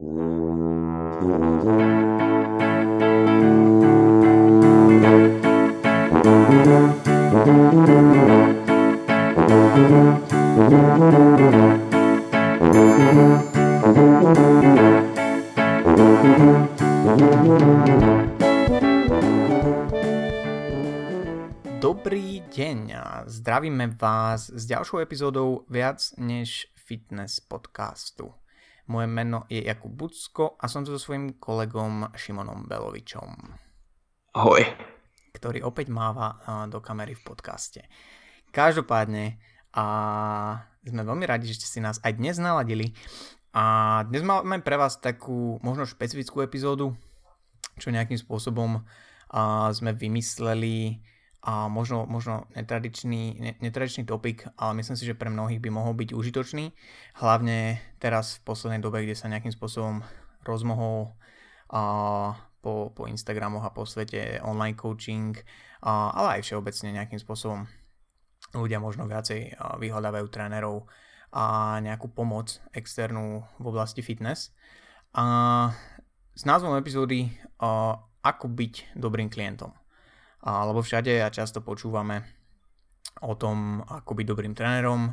Dobrý deň, zdravíme vás s ďalšou epizódou Viac než fitness podcastu. Moje meno je Jakub Bucco a som tu so svojím kolegom Šimonom Belovičom. Ahoj. Ktorý opäť máva do kamery v podcaste. Každopádne a sme veľmi radi, že ste si nás aj dnes naladili. A dnes máme pre vás takú možno špecifickú epizódu, čo nejakým spôsobom sme vymysleli. A možno netradičný topik, ale myslím si, že pre mnohých by mohol byť užitočný. Hlavne teraz v poslednej dobe, kde sa nejakým spôsobom rozmohol po Instagramoch a po svete online coaching, ale aj všeobecne nejakým spôsobom ľudia možno viacej vyhľadávajú trénerov a nejakú pomoc externú v oblasti fitness. S názvom epizódy Ako byť dobrým klientom. Lebo všade a často počúvame o tom, ako byť dobrým trénerom, a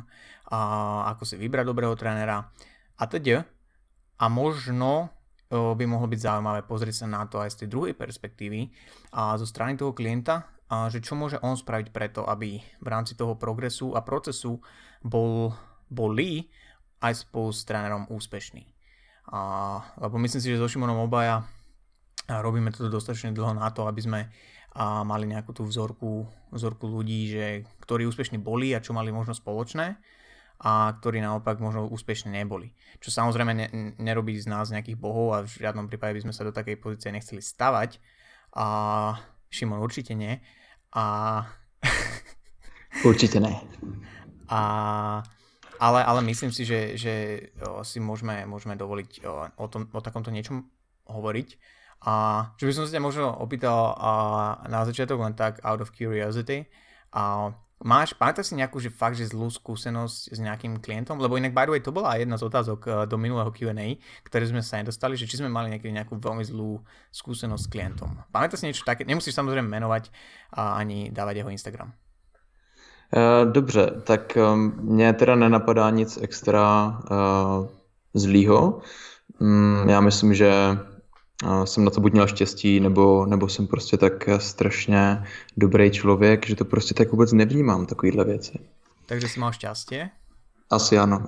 ako si vybrať dobrého trénera a teda. A možno by mohlo byť zaujímavé pozrieť sa na to aj z tej druhej perspektívy a zo strany toho klienta, že čo môže on spraviť preto, aby v rámci toho progresu a procesu boli aj spolu s trénerom úspešný. Lebo myslím si, že so Šimonom obaja robíme toto dostatočne dlho na to, aby sme mali nejakú tú vzorku ľudí, že ktorí úspešní boli a čo mali možno spoločné a ktorí naopak možno úspešní neboli. Čo samozrejme nerobí z nás nejakých bohov a v žiadnom prípade by sme sa do takej pozície nechceli stavať. A Šimon určite nie. Určite nie. Ale myslím si, že si môžeme dovoliť o takomto niečom hovoriť. A čo by som sa ťa možno opýtal na začiatok len tak out of curiosity, pamätáš si nejakú že zlú skúsenosť s nejakým klientom? Lebo inak by the way to bola jedna z otázok do minulého Q&A, ktoré sme sa nedostali, že či sme mali niekedy nejakú veľmi zlú skúsenosť s klientom. Pamätáš si niečo také? Nemusíš samozrejme menovať ani dávať jeho Instagram. Dobře, tak mne teda nenapadá nic extra zlýho. Ja myslím, že jsem na to buď měl štěstí, nebo jsem prostě tak strašně dobrý člověk, že to prostě tak vůbec nevnímám, takovýhle věci. Takže jsi mal štěstí? Asi ano.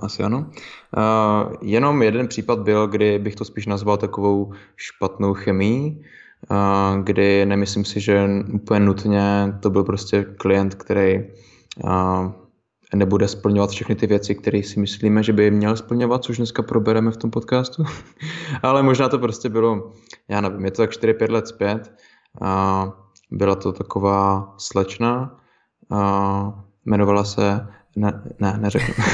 Jenom jeden případ byl, kdy bych to spíš nazval takovou špatnou chemii, kdy nemyslím si, že úplně nutně to byl prostě klient, který nebude splňovat všechny ty věci, které si myslíme, že by měl splňovat, což dneska probereme v tom podcastu. Ale možná to prostě bylo, já nevím, je to tak 4-5 let zpět. Byla to taková slečna, jmenovala se, neřeknu.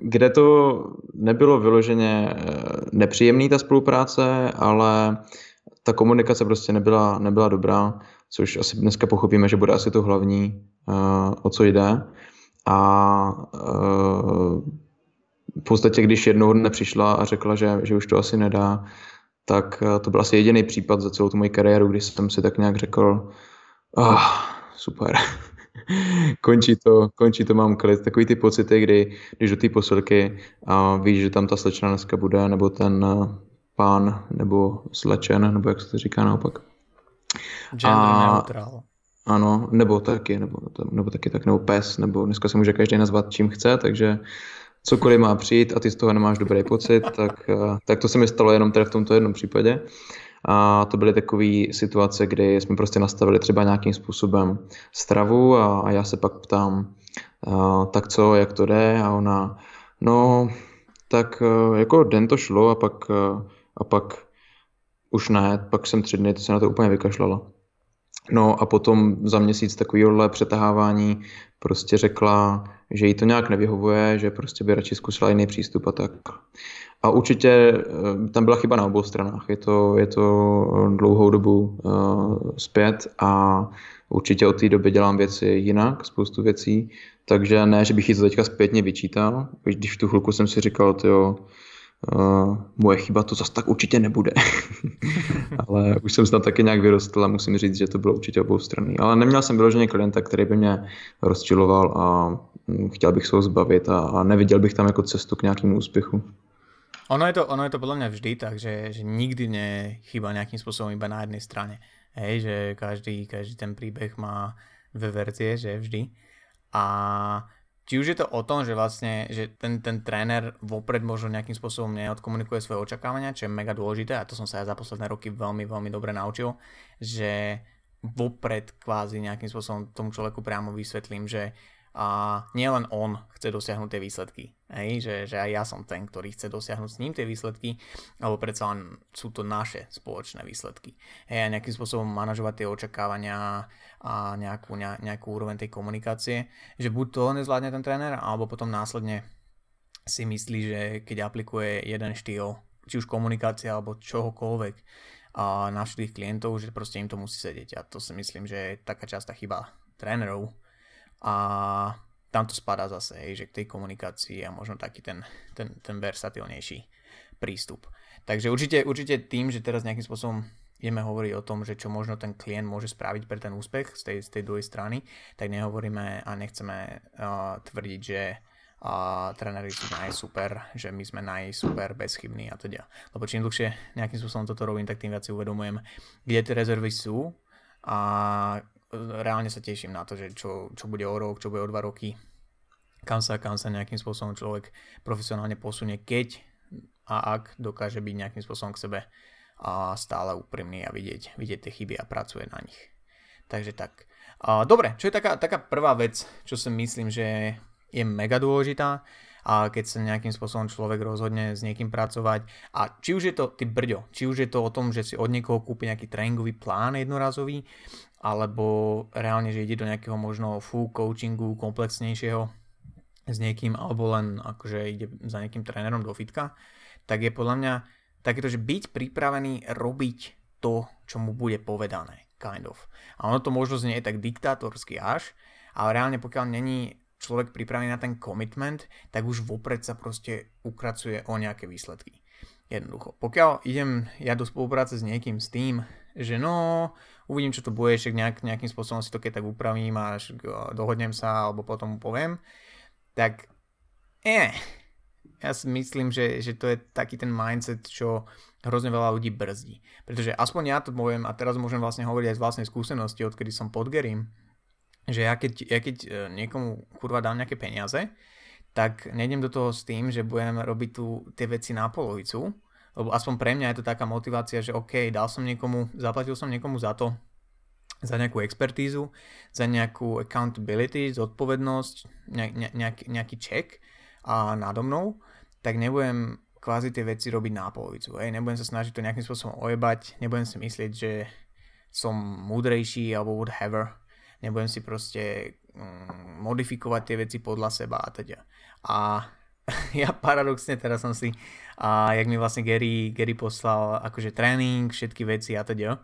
Kde to nebylo vyloženě nepříjemný ta spolupráce, ale ta komunikace prostě nebyla dobrá, což asi dneska pochopíme, že bude asi to hlavní, o co jde. A v podstatě, když jednou dne přišla a řekla, že už to asi nedá, tak to byl asi jediný případ za celou tu moji kariéru, kdy jsem si tak nějak řekl, super, končí to, mám klid. Takový ty pocity, když do té posilky a víš, že tam ta slečna dneska bude, nebo ten pán, nebo slečen, nebo jak se to říká naopak. Gender neutral. Ano, nebo taky, nebo pes, nebo dneska se může každý nazvat čím chce, takže cokoliv má přijít a ty z toho nemáš dobrý pocit, tak to se mi stalo jenom tady v tomto jednom případě. A to byly takové situace, kdy jsme prostě nastavili třeba nějakým způsobem stravu a já se pak ptám, tak co, jak to jde, a ona, no, tak jako den to šlo a pak už ne, pak jsem 3 dny, to se na to úplně vykašlala. No a potom za měsíc takovýhle přetahávání prostě řekla, že jí to nějak nevyhovuje, že prostě by radši zkusila jiný přístup a tak. A určitě tam byla chyba na obou stranách, je to dlouhou dobu zpět a určitě od té doby dělám věci jinak, spoustu věcí, takže ne, že bych jí to teďka zpětně vyčítal, když v tu chvilku jsem si říkal, tyjo, moje chyba to zase tak určitě nebude. Ale už jsem snad taky nějak vyrostl a musím říct, že to bylo určitě oboustranný. Ale neměl jsem vyloženě klienta, který by mě rozčiloval a chtěl bych se ho zbavit a neviděl bych tam jako cestu k nějakému úspěchu. Ono je to podle mě vždy tak, že nikdy nechýba nějakým způsobem iba na jedné straně. Hej, že každý ten příběh má dvě verzie, že vždy. A či už je to o tom, že vlastne že ten tréner vopred možno nejakým spôsobom neodkomunikuje svoje očakávania, čo je mega dôležité a to som sa ja za posledné roky veľmi, veľmi dobre naučil, že vopred kvázi nejakým spôsobom tomu človeku priamo vysvetlím, že nielen on chce dosiahnuť tie výsledky, že aj ja som ten, ktorý chce dosiahnuť s ním tie výsledky, alebo predsa len sú to naše spoločné výsledky. A nejakým spôsobom manažovať tie očakávania a nejakú úroveň tej komunikácie, že buď to nezvládne ten tréner, alebo potom následne si myslí, že keď aplikuje jeden štýl, či už komunikácia alebo čohokoľvek na všetkých klientov, že proste im to musí sedieť. A to si myslím, že je taká častá chyba trénerov, a tam to spadá zase, že k tej komunikácii a možno taký ten versatilnejší prístup. Takže určite tým, že teraz nejakým spôsobom ideme hovoriť o tom, že čo možno ten klient môže spraviť pre ten úspech z tej druhej strany, tak nehovoríme a nechceme tvrdiť, že tréneri sú najsuper, že my sme najsuper bezchybní a teda. Lebo čím dlhšie nejakým spôsobom toto robím, tak tým viac si uvedomujem, kde tie rezervy sú a reálne sa teším na to, že čo bude o rok, čo bude o 2 roky, kam sa nejakým spôsobom človek profesionálne posunie, keď a ak dokáže byť nejakým spôsobom k sebe a stále úprimný a vidieť tie chyby a pracuje na nich. Takže tak. Dobre, čo je taká prvá vec, čo si myslím, že je mega dôležitá, a keď sa nejakým spôsobom človek rozhodne s niekým pracovať a či už je to o tom, že si od niekoho kúpi nejaký tréningový plán jednorazový, alebo reálne, že ide do nejakého možno full coachingu komplexnejšieho s niekým, alebo len akože ide za nejakým trénerom do fitka, tak je podľa mňa takéto, že byť pripravený robiť to, čo mu bude povedané, kind of. A ono to možno znie tak diktátorsky až, ale reálne pokiaľ není človek pripravený na ten commitment, tak už vopred sa proste ukracuje o nejaké výsledky. Jednoducho. Pokiaľ idem ja do spolupráce s niekým s tým, že no, uvidím, čo to bude, však nejakým spôsobom si to keď tak upravím a dohodnem sa, alebo potom mu poviem, tak ja si myslím, že to je taký ten mindset, čo hrozne veľa ľudí brzdí. Pretože aspoň ja to poviem a teraz môžem vlastne hovoriť aj z vlastnej skúsenosti, odkedy som pod Garym, že ja keď niekomu kurva dám nejaké peniaze, tak nejdem do toho s tým, že budem robiť tu tie veci na polovicu, lebo aspoň pre mňa je to taká motivácia, že ok, zaplatil som niekomu za to, za nejakú expertízu, za nejakú accountability, zodpovednosť, nejaký check a nado mnou, tak nebudem kvázi tie veci robiť na polovicu, nebudem sa snažiť to nejakým spôsobom ojebať, nebudem si myslieť, že som múdrejší alebo whatever. Nebudem si proste modifikovať tie veci podľa seba a teda. A ja paradoxne teraz som si, jak mi vlastne Gary poslal akože tréning, všetky veci a teda,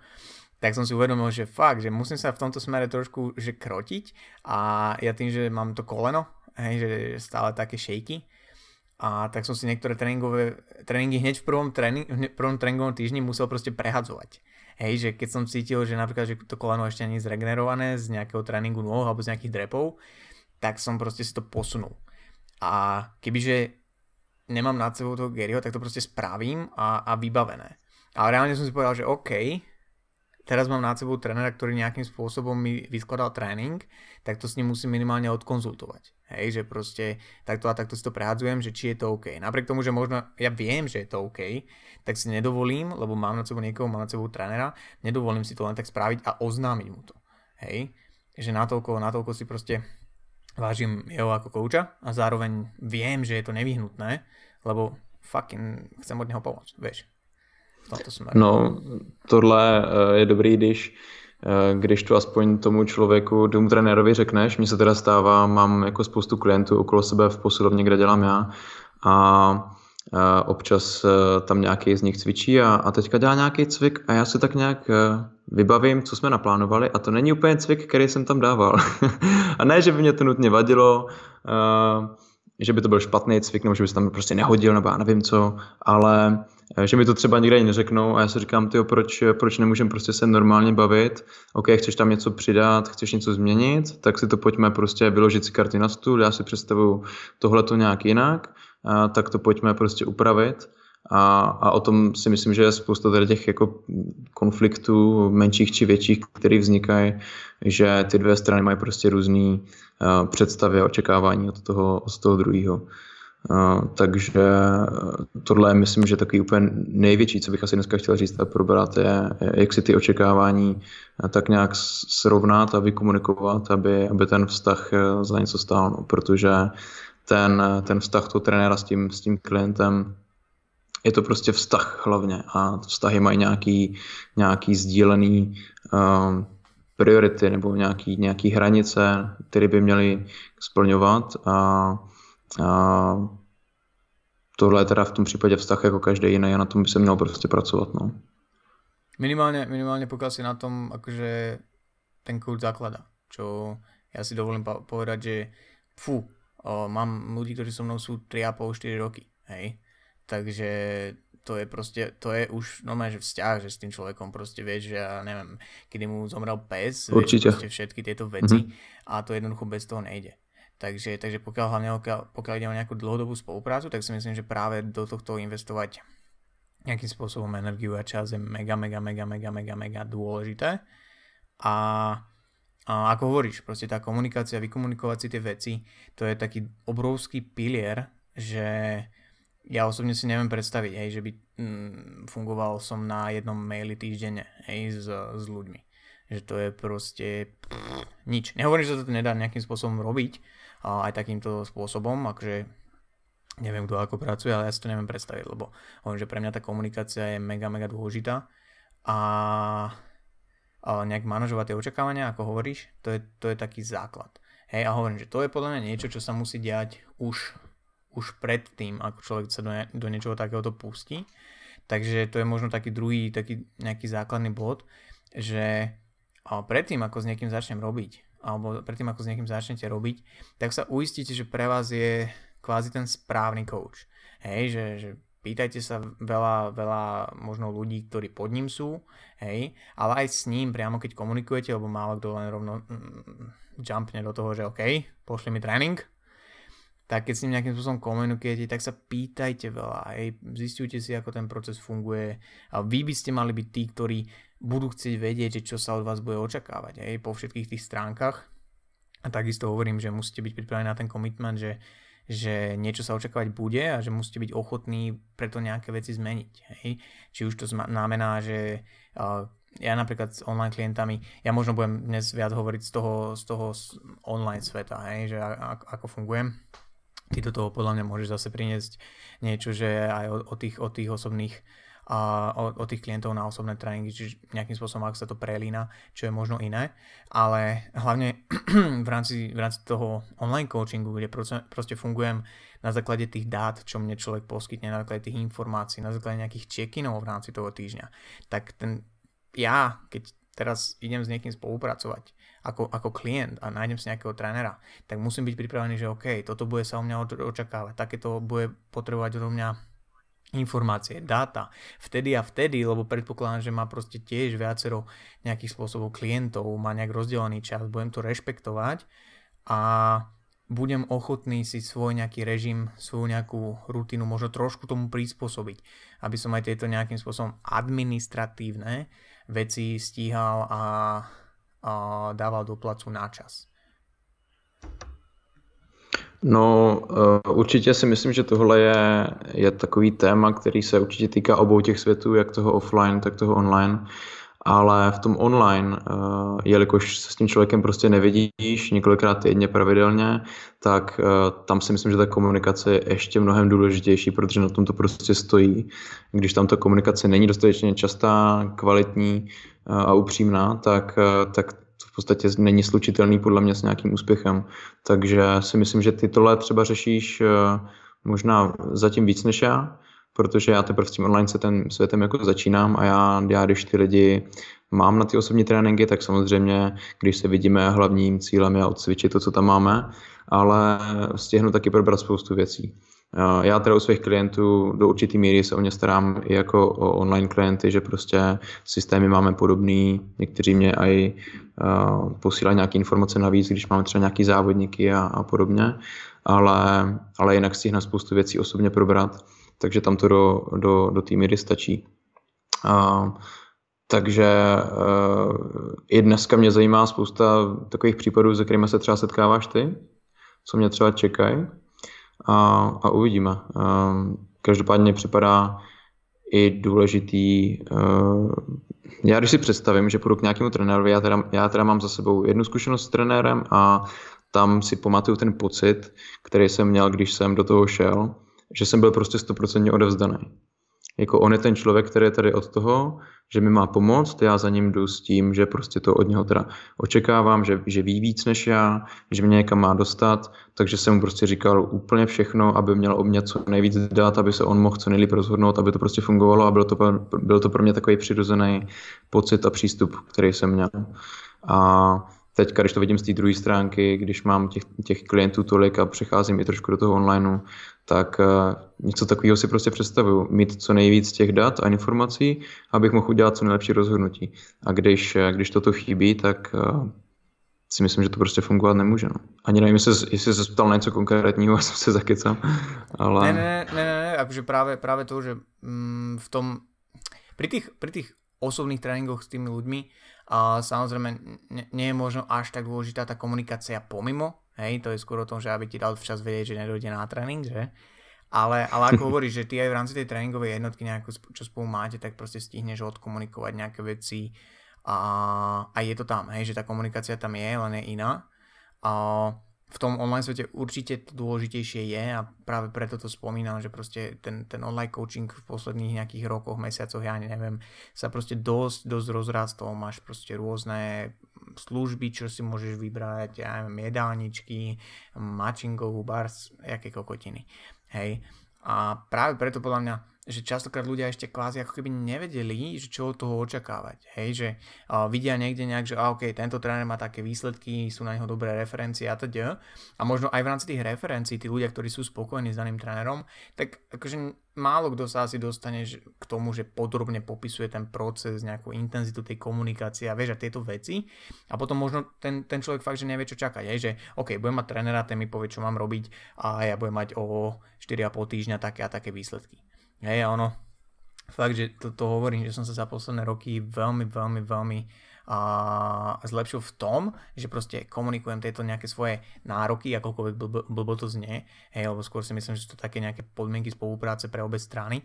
tak som si uvedomil, že fakt, že musím sa v tomto smere trošku že krotiť a ja tým, že mám to koleno, že stále také shaky, a tak som si niektoré tréningy hneď v prvom tréningovom týždni musel proste prehadzovať. Že keď som cítil, že napríklad že to koleno ešte nie je zregenerované z nejakého tréningu nôh alebo z nejakých drepov, tak som proste si to posunul. A kebyže nemám nad sebou toho Garyho, tak to proste spravím a vybavené. Ale reálne som si povedal, že OK, teraz mám nad sebou trénera, ktorý nejakým spôsobom mi vyskladal tréning, tak to s ním musím minimálne odkonzultovať. Že proste takto a takto si to prehádzujem, že či je to OK. Napriek tomu, že možno ja viem, že je to OK, tak si nedovolím, lebo mám nad sebou niekoho, mám nad sebou trénera, nedovolím si to len tak spraviť a oznámiť mu to. Že natoľko si proste vážim jeho ako kouča a zároveň viem, že je to nevyhnutné, lebo fucking chcem od neho pomôcť, vieš. No, tohle je dobrý, když Když to aspoň tomu člověku, tomu trenérovi řekneš, mně se teda stává, mám jako spoustu klientů okolo sebe v posilovně, kde dělám já, a občas tam nějaký z nich cvičí a teďka dělá nějaký cvik a já si tak nějak vybavím, co jsme naplánovali, a to není úplně cvik, který jsem tam dával. A ne, že by mě to nutně vadilo, že by to byl špatný cvik, nebo že by se tam prostě nehodil, nebo já nevím co, ale že mi to třeba nikde ani neřeknou a já si říkám, tyjo, proč nemůžem prostě se normálně bavit, ok, chceš tam něco přidat, chceš něco změnit, tak si to pojďme prostě vyložit si karty na stůl, já si představuju tohleto nějak jinak, tak to pojďme prostě upravit. A o tom si myslím, že je spousta tady těch jako konfliktů, menších či větších, které vznikají, že ty dvě strany mají prostě různý představy a očekávání od toho druhého. Takže tohle myslím, že takový úplně největší, co bych asi dneska chtěl říct a probrat, je, jak si ty očekávání tak nějak srovnat a vykomunikovat, aby ten vztah za něco stál, no, protože ten vztah toho trenéra s tím klientem, je to prostě vztah hlavně a vztahy mají nějaký sdílený priority nebo nějaký hranice, které by měly splňovat, a tohle je teda v tom případě vztah jako každý jiný a na tom by se měl prostě pracovat. No. Minimálne pokiaľ si na tom akože ten coach zaklada, čo ja si dovolím povedať, že mám ľudí, ktorí so mnou sú 3,5-4 roky, hej. Takže to je už normálne, že vzťah, že s tým človekom proste vieš, že ja neviem, kedy mu zomrel pes, vieš, proste všetky tieto veci a to jednoducho bez toho nejde. Takže pokiaľ ide o nejakú dlhodobú spoluprácu, tak si myslím, že práve do tohto investovať nejakým spôsobom energiu a čas je mega dôležité. A ako hovoríš, proste tá komunikácia, vykomunikovať si tie veci, to je taký obrovský pilier, že ja osobne si neviem predstaviť, hej, že by fungoval som na jednom maili týždenne, hej, s ľuďmi. Že to je proste nič. Nehovorím, že sa to nedá nejakým spôsobom robiť, aj takýmto spôsobom, akože neviem, kto ako pracuje, ale ja si to neviem predstaviť, lebo hovorím, že pre mňa tá komunikácia je mega dôležitá a nejak manažovať tie očakávania, ako hovoríš, to je taký základ. Hej, a hovorím, že to je podľa mňa niečo, čo sa musí diať už predtým, ako človek sa do niečoho takéhoto pustí. Takže to je možno taký druhý, taký nejaký základný bod, že predtým, ako s niekým začnem robiť, alebo predtým, ako s niekým začnete robiť, tak sa uistíte, že pre vás je kvázi ten správny coach. Hej, že pýtajte sa veľa možno ľudí, ktorí pod ním sú, hej, ale aj s ním priamo, keď komunikujete, lebo málo kto len rovno jumpne do toho, že OK, pošli mi tréning, tak keď s ním nejakým spôsobom komunikujete, tak sa pýtajte veľa, hej, zistujte si, ako ten proces funguje, a vy by ste mali byť tí, ktorí budú chcieť vedieť, čo sa od vás bude očakávať, hej, po všetkých tých stránkach. A takisto hovorím, že musíte byť pripravení na ten commitment, že niečo sa očakávať bude a že musíte byť ochotní preto nejaké veci zmeniť, hej. Či už to znamená, že ja napríklad s online klientami, ja možno budem dnes viac hovoriť z toho online sveta, hej, že ako fungujem. Ty do toho podľa mňa môžeš zase priniesť niečo, že aj o tých osobných, o tých klientov na osobné tréningy, čiže nejakým spôsobom, ak sa to prelína, čo je možno iné. Ale hlavne v rámci toho online coachingu, kde proste fungujem na základe tých dát, čo mne človek poskytne, na základe tých informácií, na základe nejakých check-inov v rámci toho týždňa, tak ja, keď teraz idem s niekým spolupracovať, ako klient, a nájdem si nejakého trénera, tak musím byť pripravený, že OK, toto bude sa o mňa očakávať, takéto bude potrebovať odo mňa informácie, dáta, vtedy a vtedy, lebo predpokladám, že má proste tiež viacero nejakých spôsobov klientov, má nejak rozdelený čas, budem to rešpektovať a budem ochotný si svoj nejaký režim, svoju nejakú rutinu možno trošku tomu prispôsobiť, aby som aj tieto nejakým spôsobom administratívne veci stíhal a dával do placu na čas. No, určitě si myslím, že tohle je takový téma, který se určitě týká obou těch světů, jak toho offline, tak toho online. ale v tom online, jelikož se s tím člověkem prostě nevidíš několikrát týdně pravidelně, tak tam si myslím, že ta komunikace je ještě mnohem důležitější, protože na tom to prostě stojí. Když tam ta komunikace není dostatečně častá, kvalitní a upřímná, tak v podstatě není slučitelný podle mě s nějakým úspěchem. Takže si myslím, že ty tohle třeba řešíš možná zatím víc než já, protože já teprve s tím online světem jako začínám a já když ty lidi mám na ty osobní tréninky, tak samozřejmě, když se vidíme, hlavním cílem je odcvičit to, co tam máme, ale stihnu taky probrat spoustu věcí. Já teda u svých klientů do určitý míry se o ně starám i jako o online klienty, že prostě systémy máme podobný, někteří mě aj posílají nějaké informace navíc, když máme třeba nějaký závodníky a podobně, ale jinak stihnu spoustu věcí osobně probrat. Takže tam to do té míry stačí. Takže i dneska mě zajímá spousta takových případů, se kterými se třeba setkáváš ty, co mě třeba čekají a uvidíme. Každopádně mě připadá i důležitý, já když si představím, že půjdu k nějakému trenérovi, já teda mám za sebou jednu zkušenost s trenérem a tam si pamatuju ten pocit, který jsem měl, když jsem do toho šel, že jsem byl prostě 100% odevzdaný. Jako on je ten člověk, který je tady od toho, že mi má pomoct, já za ním jdu s tím, že prostě to od něho teda očekávám, že ví víc než já, že mě někam má dostat, takže jsem mu prostě říkal úplně všechno, aby měl o mě co nejvíc dát, aby se on mohl co nejlíp rozhodnout, aby to prostě fungovalo a byl to pro mě takový přirozený pocit a přístup, který jsem měl. A teďka, když to vidím z té druhé stránky, když mám těch klientů tolik a přecházím i trošku do toho onlineu, tak něco takového si prostě představuju. Mít co nejvíc těch dat a informací, abych mohl udělat co nejlepší rozhodnutí. A když toto chybí, tak si myslím, že to prostě fungovat nemůže. No. Ani nevím, jestli se ptal na něco konkrétního, já jsem se zakecal. Ale... Ne. Akože práve to, že v tom... Pri tých osobných tréningoch s tými ľuďmi a samozrejme nie je možno až tak dôležitá tá komunikácia pomimo, hej, to je skôr o tom, že aby ti dal včas vedieť, že nedojde na tréning, že? Ale ako hovoríš, že ty aj v rámci tej tréningovej jednotky nejakú, čo spolu máte, tak proste stihneš odkomunikovať nejaké veci a je to tam, hej, že tá komunikácia tam je, len je iná. A v tom online svete určite to dôležitejšie je a práve preto to spomínam, že proste ten online coaching v posledných nejakých rokoch, mesiacoch, ja neviem, sa proste dosť rozrástol. Máš proste rôzne služby, čo si môžeš vybrať, ja neviem, jedálničky, matchingovú bars, jaké kokotiny. Hej. A práve preto podľa mňa, že častokrát ľudia ešte kvázi ako keby nevedeli, že čo od toho očakávať. Hej, že vidia niekde nejak, že ok, tento tréner má také výsledky, sú na neho dobré referencie atď. A možno aj v rámci tých referencií, tí ľudia, ktorí sú spokojní s daným trénerom, tak akože málo kto sa asi dostane k tomu, že podrobne popisuje ten proces, nejakú intenzitu tej komunikácie a vieš, a tieto veci. A potom možno ten človek fakt, že nevie, čo čakať. Hej, že ok, budem mať trénera, ten mi povie, čo mám robiť a ja budem mať o 4,5 týždňa také a také výsledky. Hej, ono, fakt, že to hovorím, že som sa za posledné roky veľmi zlepšil v tom, že proste komunikujem tieto nejaké svoje nároky, akoľkoľvek blbo to znie, hej, lebo skôr si myslím, že sú to také nejaké podmienky spolupráce pre obe strany,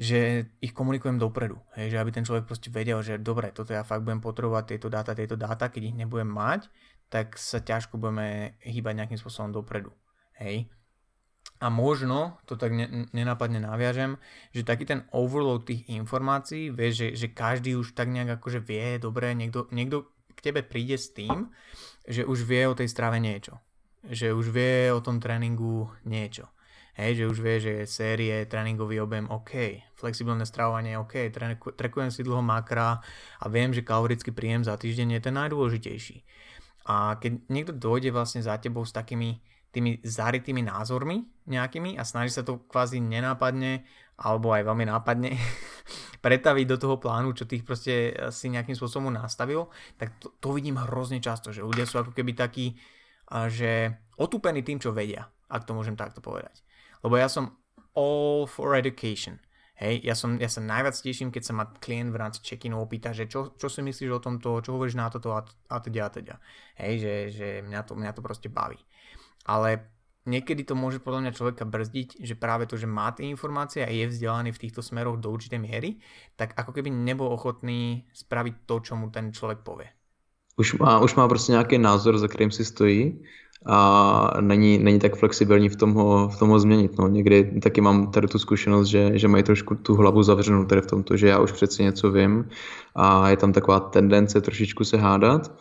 že ich komunikujem dopredu, hej, že aby ten človek proste vedel, že dobre, toto ja fakt budem potrebovať, tieto dáta, keď ich nebudem mať, tak sa ťažko budeme hýbať nejakým spôsobom dopredu, hej. A možno, to tak nenápadne naviažem, že taký ten overload tých informácií, vieš, že každý už tak nejak akože vie, dobre, niekto k tebe príde s tým, že už vie o tej strave niečo. Že už vie o tom tréningu niečo. Hej, že už vie, že série, tréningový objem, OK, flexibilné stravovanie, OK, trekujem si dlho makra a viem, že kalorický príjem za týždeň je ten najdôležitejší. A keď niekto dojde vlastne za tebou s takými tými zarytými názormi nejakými a snaží sa to kvázi nenápadne alebo aj veľmi nápadne pretaviť do toho plánu, čo tých proste si nejakým spôsobom nastavil, tak to vidím hrozne často, že ľudia sú ako keby takí, že otúpení tým, čo vedia, ak to môžem takto povedať. Lebo ja som all for education. Hej, ja sa najviac teším, keď sa ma klient v rámci check-inu opýta, že čo si myslíš o tomto, čo hovoríš na toto a teda. Hej, že mňa to proste baví. Ale niekedy to môže podľa mňa človeka brzdiť, že práve to, že má tie informácie a je vzdelaný v týchto smeroch do určitej miery, tak ako keby nebol ochotný spraviť to, čo mu ten človek povie. Už má prostě nějaký názor, za kterým si stojí a není tak flexibilní v tom ho změnit. No. Někdy taky mám tady tu zkušenost, že mají trošku tu hlavu zavřenou tady v tomto, že já už přeci něco vím a je tam taková tendence trošičku se hádat.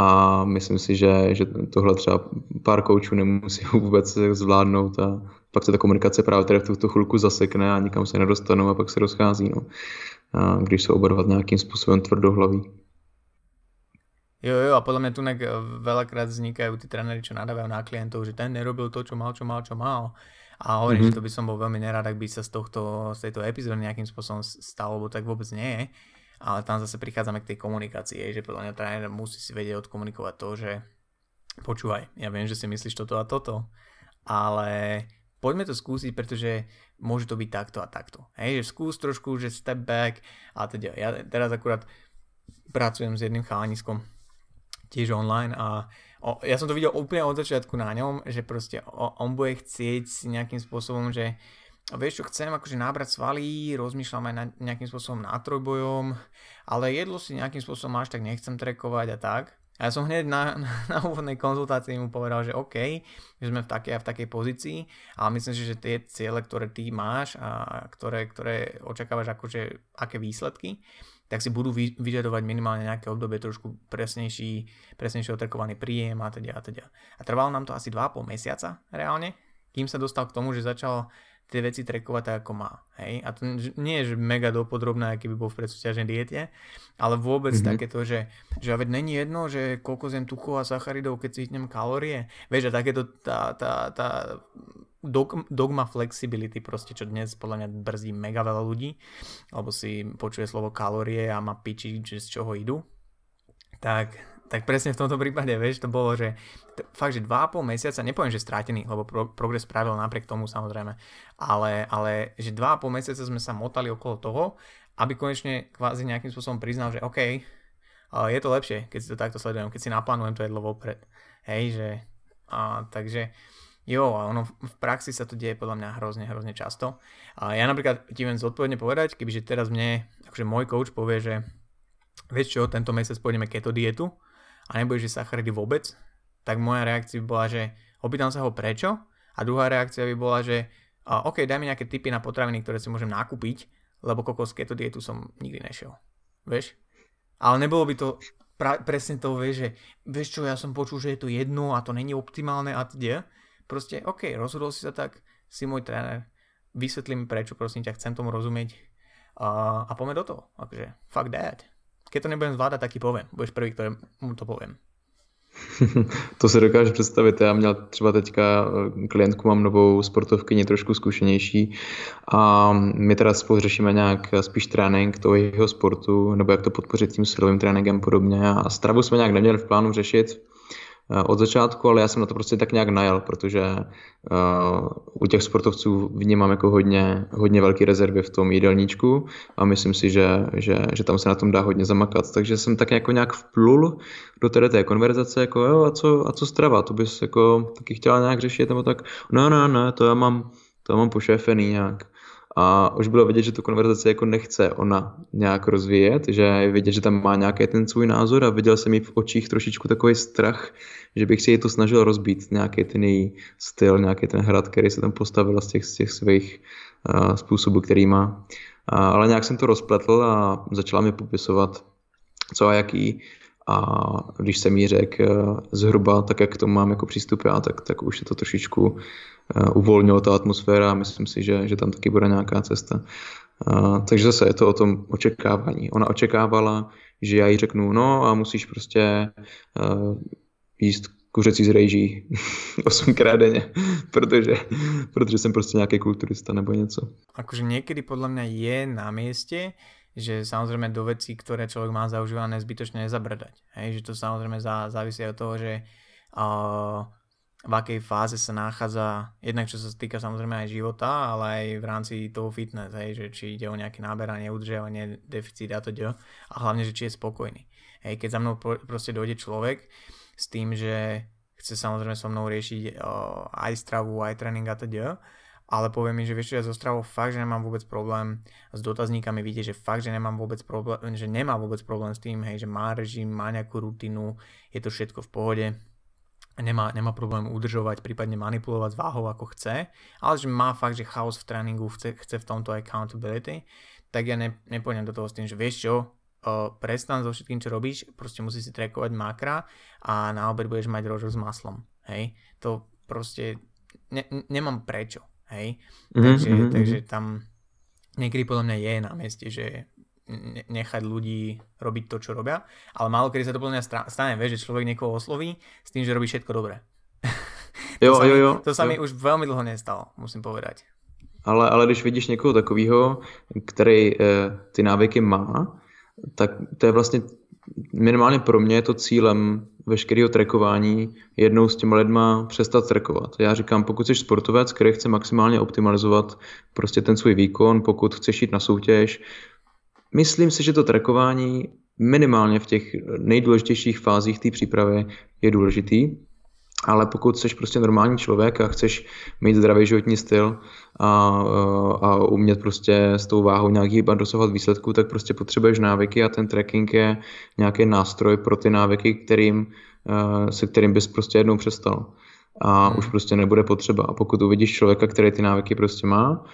A myslím si, že tohle třeba pár koučů nemusí vůbec zvládnout a pak se ta komunikace právě tady v tuto chvilku zasekne a nikam se nedostanou a pak se rozchází, no. A když se obarvat nějakým způsobem tvrdohlaví. Jo, a podľa mňa tunak veľakrát vznikajú tí tréneri, čo nadávajú na klientov, že ten nerobil to, čo mal. A hovorím, že to by som bol veľmi nerád, ak by sa z tejto epizódy nejakým spôsobom stalo, lebo tak vôbec nie je. Ale tam zase prichádzame k tej komunikácii, že podľa mňa tréner musí si vedieť odkomunikovať to, že počúvaj, ja viem, že si myslíš toto a toto, ale poďme to skúsiť, pretože môže to byť takto a takto. Hej, že skús trošku, že step back a teda. Ja teraz akurát pracujem s jedným chálaniskom, tiež online ja som to videl úplne od začiatku na ňom, že proste on bude chcieť si nejakým spôsobom, že vieš čo, chcem akože nábrať svaly, rozmýšľam aj nejakým spôsobom nad trojbojom, ale jedlo si nejakým spôsobom až tak nechcem trekovať a tak. A ja som hneď na úvodnej konzultácii mu povedal, že OK, že sme v takej a v takej pozícii, ale myslím si, že tie ciele, ktoré ty máš a ktoré očakávaš akože aké výsledky, tak si budú vyžadovať minimálne nejaké obdobie trošku presnejšie otrkovaný príjem a teda. A trvalo nám to asi 2,5 mesiaca reálne, kým sa dostal k tomu, že začal tie veci trekovať tak, ako má. Hej? A to nie je mega dopodrobné, aký by bol v predsúťažnej diete, ale vôbec takéto, že veď není jedno, že koľko zjem tukov a sacharidov, keď si hitnem kalórie. Vieš, a takéto tá dogma flexibility proste, čo dnes podľa mňa brzdí mega veľa ľudí, alebo si počuje slovo kalórie a má piči, z čoho idú, tak presne v tomto prípade, vieš, to bolo, že fakt, že 2,5 mesiaca, nepoviem, že strátený, lebo progres spravil napriek tomu samozrejme, ale že 2,5 mesiaca sme sa motali okolo toho, aby konečne kvázi nejakým spôsobom priznal, že OK, je to lepšie, keď si to takto sledujem, keď si naplánujem to jedlo vopred, hej, že takže jo, a ono v praxi sa to deje podľa mňa hrozne často. A ja napríklad ti viem zodpovedne povedať, kebyže teraz mne, akože môj coach povie, že vieš čo, tento mesiac pôjdeme keto dietu a nebudeš jesť sacharidy vôbec, tak moja reakcia by bola, že opýtam sa ho prečo, a druhá reakcia by bola, že OK, daj mi nejaké tipy na potraviny, ktoré si môžem nakúpiť, lebo kokos keto dietu som nikdy nešiel. Vieš? Ale nebolo by to presne to, vieš, že vieš čo, ja som počul, že je to jedno a to není optimálne a teda. Proste, OK, rozhodol si sa tak, si môj tréner, vysvetli mi prečo, prosím ťa, chcem tomu rozumieť a poďme do toho. Akože, fuck that. Keď to nebudem zvládať, tak ti poviem. Budeš prvý, ktorému to poviem. To si dokážu představit. Já měl třeba teďka klientku, mám novou sportovkyni, trošku zkušenější a my teda spolu řešíme nějak spíš trénink toho jeho sportu nebo jak to podpořit tím silovým tréninkem podobně a stravu jsme nějak neměli v plánu řešit od začátku, ale já jsem na to prostě tak nějak najel, protože u těch sportovců vnímám jako hodně velké rezervy v tom jídelníčku a myslím si, že tam se na tom dá hodně zamakat. Takže jsem tak jako nějak vplul do té konverzace, jako jo, a co strava, to bys jako taky chtěla nějak řešit, nebo tak, ne, to já mám pošéfený nějak. A už bylo vidět, že tu konverzaci jako nechce ona nějak rozvíjet, že vidět, že tam má nějaký ten svůj názor a viděl jsem jí v očích trošičku takový strach, že bych si jej to snažil rozbít, nějaký ten její styl, nějaký ten hrad, který se tam postavila z těch svých způsobů, který má. Ale nějak jsem to rozpletl a začala mi popisovat, co a jaký. A když jsem jí řekl zhruba, tak jak k tomu mám jako přístup já, tak už se to trošičku uvolnilo ta atmosféra a myslím si, že tam taky bude nějaká cesta. Takže zase je to o tom očekávání. Ona očekávala, že já jí řeknu, no a musíš prostě jíst kuřecí z rejží 8x denně, protože jsem prostě nějaký kulturista nebo něco. Akože niekedy podľa mňa je na mieste, že samozrejme do vecí, ktoré človek má zaužívané, zbytočne nezabrdať. Hej, že to samozrejme závisí od toho, že v akej fáze sa nachádza, jednak čo sa týka samozrejme aj života, ale aj v rámci toho fitness, hej, že či ide o nejaké náberanie, udržiavanie, deficit a hlavne, že či je spokojný. Hej, keď za mnou proste dojde človek s tým, že chce samozrejme so mnou riešiť aj stravu, aj tréning a teda, ale povie mi, že vieš čo, ja so stravou fakt, že nemám vôbec problém, s dotazníkami vidie, že fakt, že nemám vôbec problém, že nemá vôbec problém s tým, hej, že má režim, má nejakú rutinu, je to všetko v pohode. Nemá problém udržovať, prípadne manipulovať s váhou ako chce, ale že má fakt, že chaos v tréningu, chce v tomto accountability, tak ja nepôjdem do toho s tým, že vieš čo, prestan so všetkým, čo robíš, proste musíš si trackovať makra a na obed budeš mať rožok s maslom, hej, to proste nemám prečo, hej, takže tam niekedy podľa mňa je na mieste, že nechať ľudí robiť to, čo robia, ale málo kedy sa to podľa mňa stane, vieš, že človek niekoho osloví s tým, že robí všetko dobre. To sa mi už veľmi dlho nestalo, musím povedať. Ale když vidíš někoho takového, který ty návyky má, tak to je vlastně minimálně pro mě je to cílem veškerého trackování jednou s těma lidma přestat trackovat. Já říkám, pokud jsi sportovec, který chce maximálně optimalizovat prostě ten svůj výkon, pokud chceš jít na soutěž, myslím si, že to trackování minimálně v těch nejdůležitějších fázích té přípravy je důležitý, ale pokud jsi prostě normální člověk a chceš mít zdravý životní styl a umět prostě s tou váhou nějak hýbat, dosahovat výsledků, tak prostě potřebuješ návyky a ten tracking je nějaký nástroj pro ty návyky, se kterým bys prostě jednou přestal. A už prostě nebude potřeba. A pokud uvidíš člověka, který ty návyky prostě má,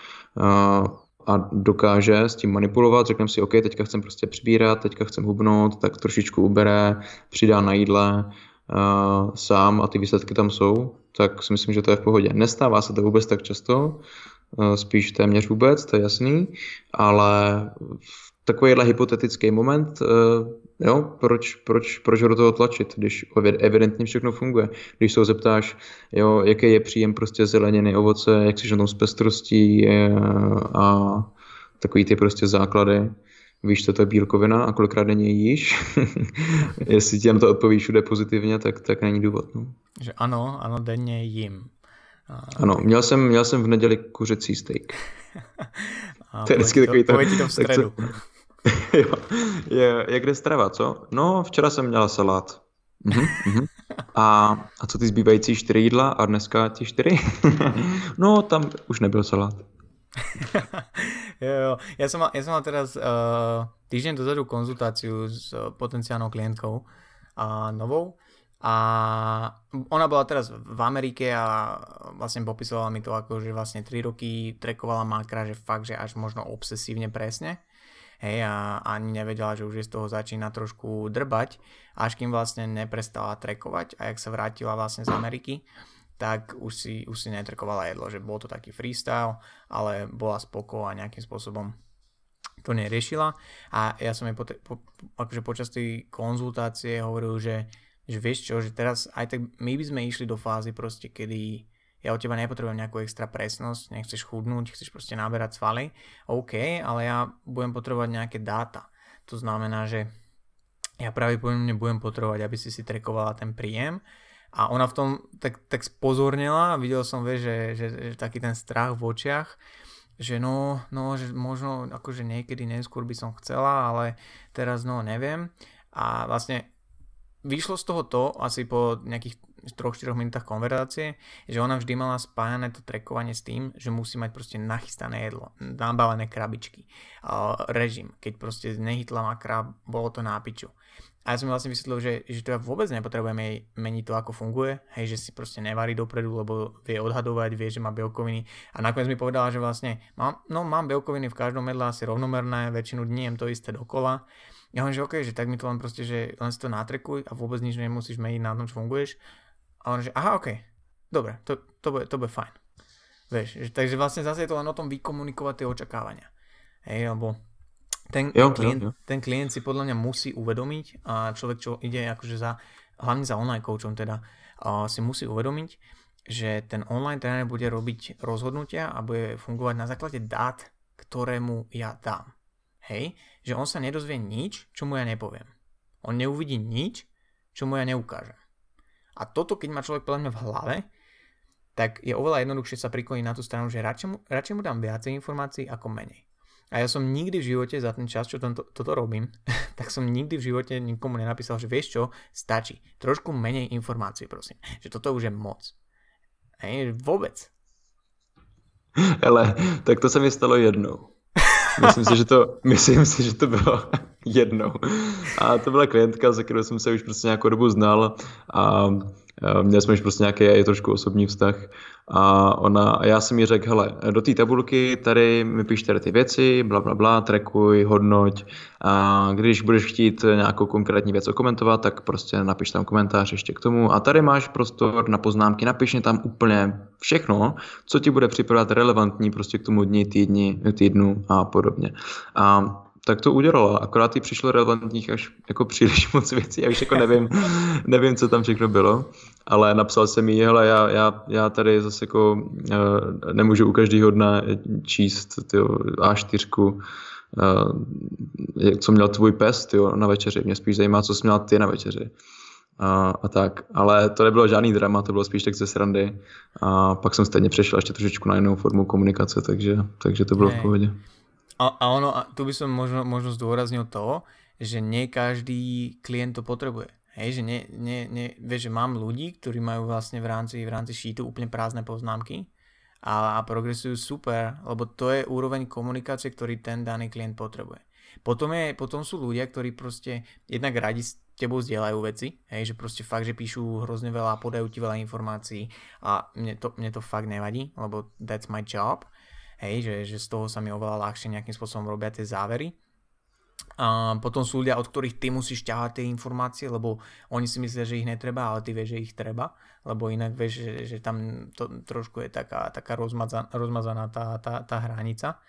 a dokáže s tím manipulovat, řekneme si, OK, teďka chcem prostě přibírat, teďka chcem hubnout, tak trošičku ubere, přidá na jídle sám a ty výsledky tam jsou, tak si myslím, že to je v pohodě. Nestává se to vůbec tak často, spíš téměř vůbec, to je jasný, ale takovýhle hypotetický moment, jo, proč ho do toho tlačit, když evidentně všechno funguje. Když se ho zeptáš, jo, jaký je příjem prostě zeleniny, ovoce, jak jsi na tom s pestrostí a takový ty prostě základy. Víš, co to je bílkovina a kolikrát denně jíš. Jestli ti to odpovíš všude pozitivně, tak není důvod. No. Že ano, denně jím. Ano, měl jsem v neděli kuřecí steak. To je vždycky takový to v středu. Jo, je kde strava, co? No, včera jsem měla salát. A co ty zbývající 4 jídla a dneska ti 4? No, tam už nebyl salát. Jo. Ja som mal teraz týždeň dozadu konzultáciu s potenciálnou klientkou novou a ona bola teraz v Amerike a vlastne popisovala mi to ako, že vlastne 3 roky trackovala makra, že fakt, že až možno obsesívne presne. Hej, a ani nevedela, že už je z toho začína trošku drbať, až kým vlastne neprestala trackovať a jak sa vrátila vlastne z Ameriky, tak už si netrkovala jedlo, že bol to taký freestyle, ale bola spoko a nejakým spôsobom to neriešila. A ja som jej akože počas tej konzultácie hovoril, že vieš čo, že teraz aj tak my by sme išli do fázy proste, kedy ja od teba nepotrebujem nejakú extra presnosť, nechceš chudnúť, chceš proste naberať svaly, OK, ale ja budem potrebovať nejaké dáta. To znamená, že ja pravdepodobne budem potrebovať, aby si trackovala ten príjem. A ona v tom tak spozornila a videl som, vieš, že taký ten strach v očiach, že no, že možno akože niekedy neskôr by som chcela, ale teraz no neviem. A vlastne vyšlo z toho to, asi po nejakých 3-4 minútach konverzácie, že ona vždy mala spájané to trackovanie s tým, že musí mať proste nachystané jedlo, nabalené krabičky, režim, keď proste nehytla makra, bolo to na piču. A ja som vlastne vysvetlil, že to ja vôbec nepotrebujem jej meniť to, ako funguje, hej, že si proste nevarí dopredu, lebo vie odhadovať, vie, že má bielkoviny. A nakoniec mi povedala, že vlastne mám bielkoviny v každom jedle asi rovnomerné, väčšinu dní jem to isté dokola. Ja hovorím, že okej, že tak mi to len proste, že len si to natrekuj a vôbec nič nemusíš meniť na tom, čo funguješ. A on, že aha, okej, dobre, to bude fajn. Vieš, že, takže vlastne zase je to len o tom vykomunikovať tie očakávania. Hej, lebo ten klient si podľa mňa musí uvedomiť a človek, čo ide akože hlavne za online coachom teda, si musí uvedomiť, že ten online tréner bude robiť rozhodnutia a bude fungovať na základe dát, ktoré mu ja dám. Hej? Že on sa nedozvie nič, čo mu ja nepoviem. On neuvidí nič, čo mu ja neukážem. A toto, keď má človek podľa mňa v hlave, tak je oveľa jednoduchšie sa prikloniť na tú stranu, že radšej mu dám viacej informácií ako menej. A ja som nikdy v živote za ten čas, čo toto robím, tak som nikdy v živote nikomu nenapísal, že vieš čo, stačí. Trošku menej informácií, prosím. Že toto už je moc. Hej, vôbec. Hele, tak to sa mi stalo jednou. Myslím si, že to bylo jednou. A to byla klientka, za kterou jsem se už prostě nějakou dobu znal a měli jsme už prostě nějaký trošku osobní vztah. A já jsem jí řekl, hele, do té tabulky tady mi píš tady ty věci, blablabla, trackuj, hodnoť. A když budeš chtít nějakou konkrétní věc okomentovat, tak prostě napiš tam komentář ještě k tomu. A tady máš prostor na poznámky, napiš mi tam úplně všechno, co ti bude připadat relevantní prostě k tomu dni, týdnu a podobně. A tak to udělala, akorát jí přišlo relevantních až jako příliš moc věcí, až jako nevím, co tam všechno bylo, ale napsal jsem jí, hele, já tady zase jako nemůžu u každého dna číst A4, co měl tvůj pes na večeři, mě spíš zajímá, co jsi měl ty na večeři. A tak, ale to nebylo žádný drama, to bylo spíš tak ze srandy a pak jsem stejně přešel ještě trošičku na jinou formu komunikace, takže to bylo v pohodě. A tu by som možno zdôraznil to, že nie každý klient to potrebuje. Hej, že vieš, že mám ľudí, ktorí majú vlastne v rámci sheetu úplne prázdne poznámky a progresujú super, lebo to je úroveň komunikácie, ktorý ten daný klient potrebuje. Potom sú ľudia, ktorí proste jednak radi s tebou zdieľajú veci, hej, že proste fakt, že píšu hrozne veľa, podajú ti veľa informácií a mne to fakt nevadí, lebo that's my job. Hej, že z toho sa mi oveľa ľahšie nejakým spôsobom robia tie závery. A potom sú ľudia, od ktorých ty musíš ťahať tie informácie, lebo oni si myslia, že ich netreba, ale ty vieš, že ich treba, lebo inak vieš, že tam to trošku je taká rozmazaná tá hranica.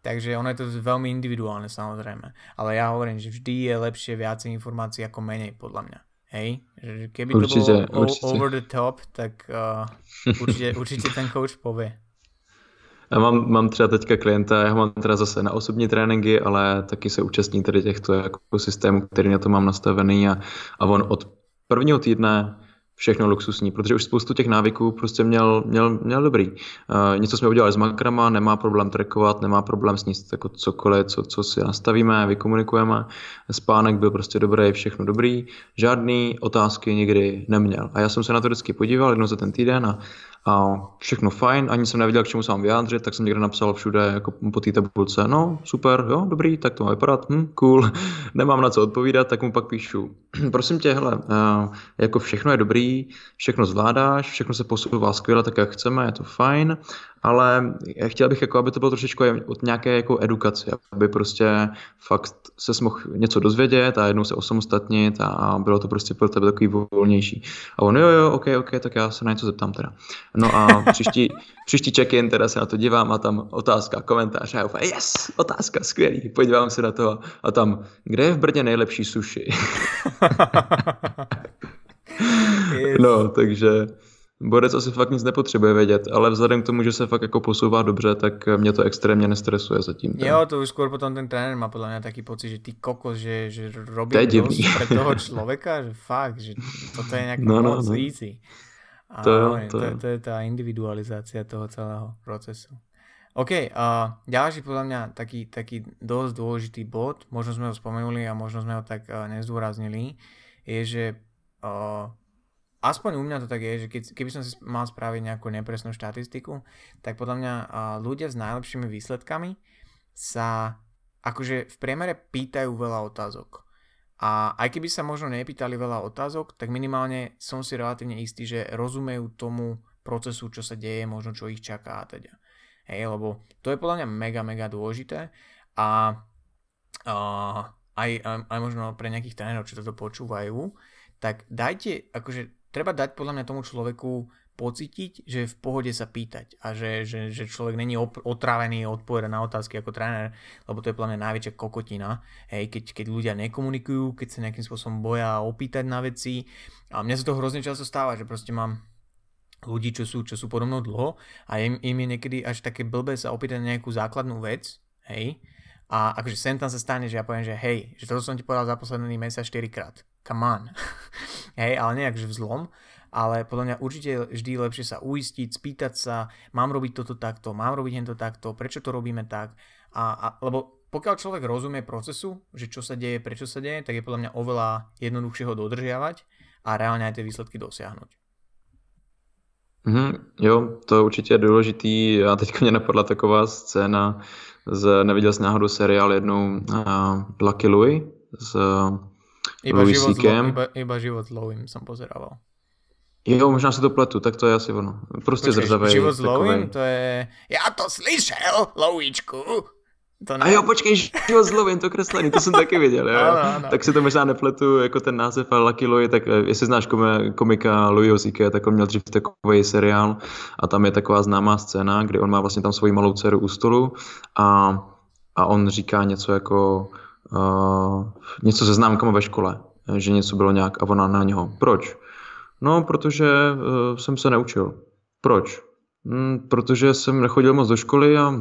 Takže ono je to veľmi individuálne, samozrejme. Ale ja hovorím, že vždy je lepšie viacej informácií ako menej, podľa mňa. Hej, že keby určite, to bolo over the top, tak určite ten coach povie. Já mám třeba teďka klienta, já ho mám teda zase na osobní tréninky, ale taky se účastní tady těchto jako systémů, který na to mám nastavený a on od prvního týdne všechno luxusní, protože už spoustu těch návyků prostě měl dobrý. Něco jsme udělali s makrama, nemá problém trackovat, nemá problém sníst jako cokoliv, co si nastavíme, vykomunikujeme. Spánek byl prostě dobrý, všechno dobrý, žádný otázky nikdy neměl. A já jsem se na to vždycky podíval jednou za ten týden a všechno fajn, ani jsem nevěděl, k čemu se mám vyjádřit, tak jsem někde napsal všude jako po té tabulce, no super, jo, dobrý, tak to má vypadat, cool, nemám na co odpovídat, tak mu pak píšu, prosím tě, hele, jako všechno je dobrý, všechno zvládáš, všechno se posouvá skvěle, tak jak chceme, je to fajn, ale chtěl bych, jako, aby to bylo trošičku od nějaké jako edukace, aby prostě fakt se mohl něco dozvědět a jednou se osamostatnit a bylo to prostě pro tebe takový volnější. A on jo, ok, tak já se na něco zeptám teda. No a příští check-in teda se na to dívám a tam otázka, komentář a já úplně, yes, otázka, skvělý, podívám se na to a tam, kde je v Brně nejlepší sushi? No, takže borec asi fakt nic nepotřebuje vědět, ale vzhledem k tomu, že se fakt jako posouvá dobře, tak mě to extrémně nestresuje zatím. Tam. Jo, to už skôr potom ten tréner má podľa mňa taký pocit, že ty kokos, že robí dosť pre toho človeka, že fakt, že toto je nejak moc easy. To je tá individualizácia toho celého procesu. OK, ďalší podľa mňa taký dosť dôležitý bod, možno sme ho spomenuli a možno sme ho tak nezdôraznili, je, že aspoň u mňa to tak je, že keby som si mal spraviť nejakú nepresnú štatistiku, tak podľa mňa ľudia s najlepšími výsledkami sa akože v priemere pýtajú veľa otázok. A aj keby sa možno nepýtali veľa otázok, tak minimálne som si relatívne istý, že rozumejú tomu procesu, čo sa deje, možno čo ich čaká a teda. Hej, lebo to je podľa mňa mega dôležité a aj možno pre nejakých trénerov, čo toto počúvajú, tak dajte, akože treba dať podľa mňa tomu človeku pocítiť, že je v pohode sa pýtať a že človek není otrávený odpovedať na otázky ako tréner, lebo to je podľa mňa najväčšia kokotina, hej, keď ľudia nekomunikujú, keď sa nejakým spôsobom boja opýtať na veci a mne sa to hrozne často stáva, že proste mám ľudí, čo sú podo mnou dlho a im je niekedy až také blbé sa opýtať na nejakú základnú vec, hej, a akože sem tam sa stane, že ja poviem, že hej, že toto som ti povedal za posledný mesiac 4-krát, come on, hej, ale nejak že vzlom. ale podľa mňa určite vždy lepšie sa uistiť, spýtať sa, mám robiť toto takto, mám robiť hento takto, prečo to robíme tak, lebo pokiaľ človek rozumie procesu, že čo sa deje, prečo sa deje, tak je podľa mňa oveľa jednoduchšie ho dodržiavať a reálne aj tie výsledky dosiahnuť. Jo, to je určitě důležitý. A teď mě napadla taková scéna neviděl jsi náhodou seriál jednou Lucky Louie s Louis C.K.em. Iba život s Louiem jsem pozerával. Jo, možná se to pletu, tak to je asi ono. Prostě zrzavej. Život s Louiem, to je... Já to slyšel, Louíčku! A jo, počkej, život s Louiem, to kreslený, to jsem taky viděl. Jo. Ano. Tak si to možná nepletu jako ten název, ale Lucky Louie, tak jestli znáš komika Louis C.K., tak on měl dřív takový seriál a tam je taková známá scéna, kdy on má vlastně tam svoji malou dceru u stolu a on říká něco jako něco se známkama ve škole, že něco bylo nějak a ona na něho. Proč? No, protože jsem se neučil. Proč? Protože jsem nechodil moc do školy a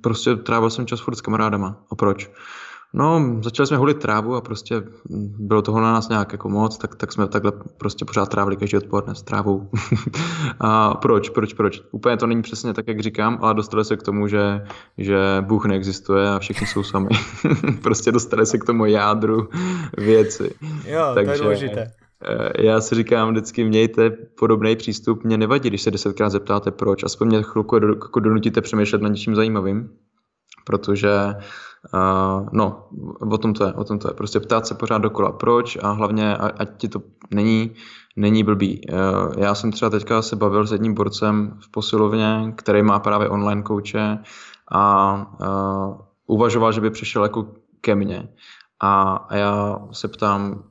prostě trávil jsem čas furt s kamarádama. A proč? No, začali jsme hulit trávu a prostě bylo toho na nás nějak jako moc, tak jsme takhle prostě pořád trávili každý odpoledne s trávou. A proč? Úplně to není přesně tak, jak říkám, ale dostali se k tomu, že Bůh neexistuje a všichni jsou sami. Prostě dostali se k tomu jádru věci. Jo, takže... to je důležité. Já si říkám vždycky, mějte podobný přístup, mě nevadí, když se 10krát zeptáte proč, aspoň mě chvilku donutíte přemýšlet nad něčím zajímavým, protože no, o tom to je, prostě ptát se pořád dokola proč a hlavně, ať ti to není blbý. Já jsem třeba teďka se bavil s jedním borcem v posilovně, který má právě online kouče a uvažoval, že by přešel jako ke mně a já se ptám,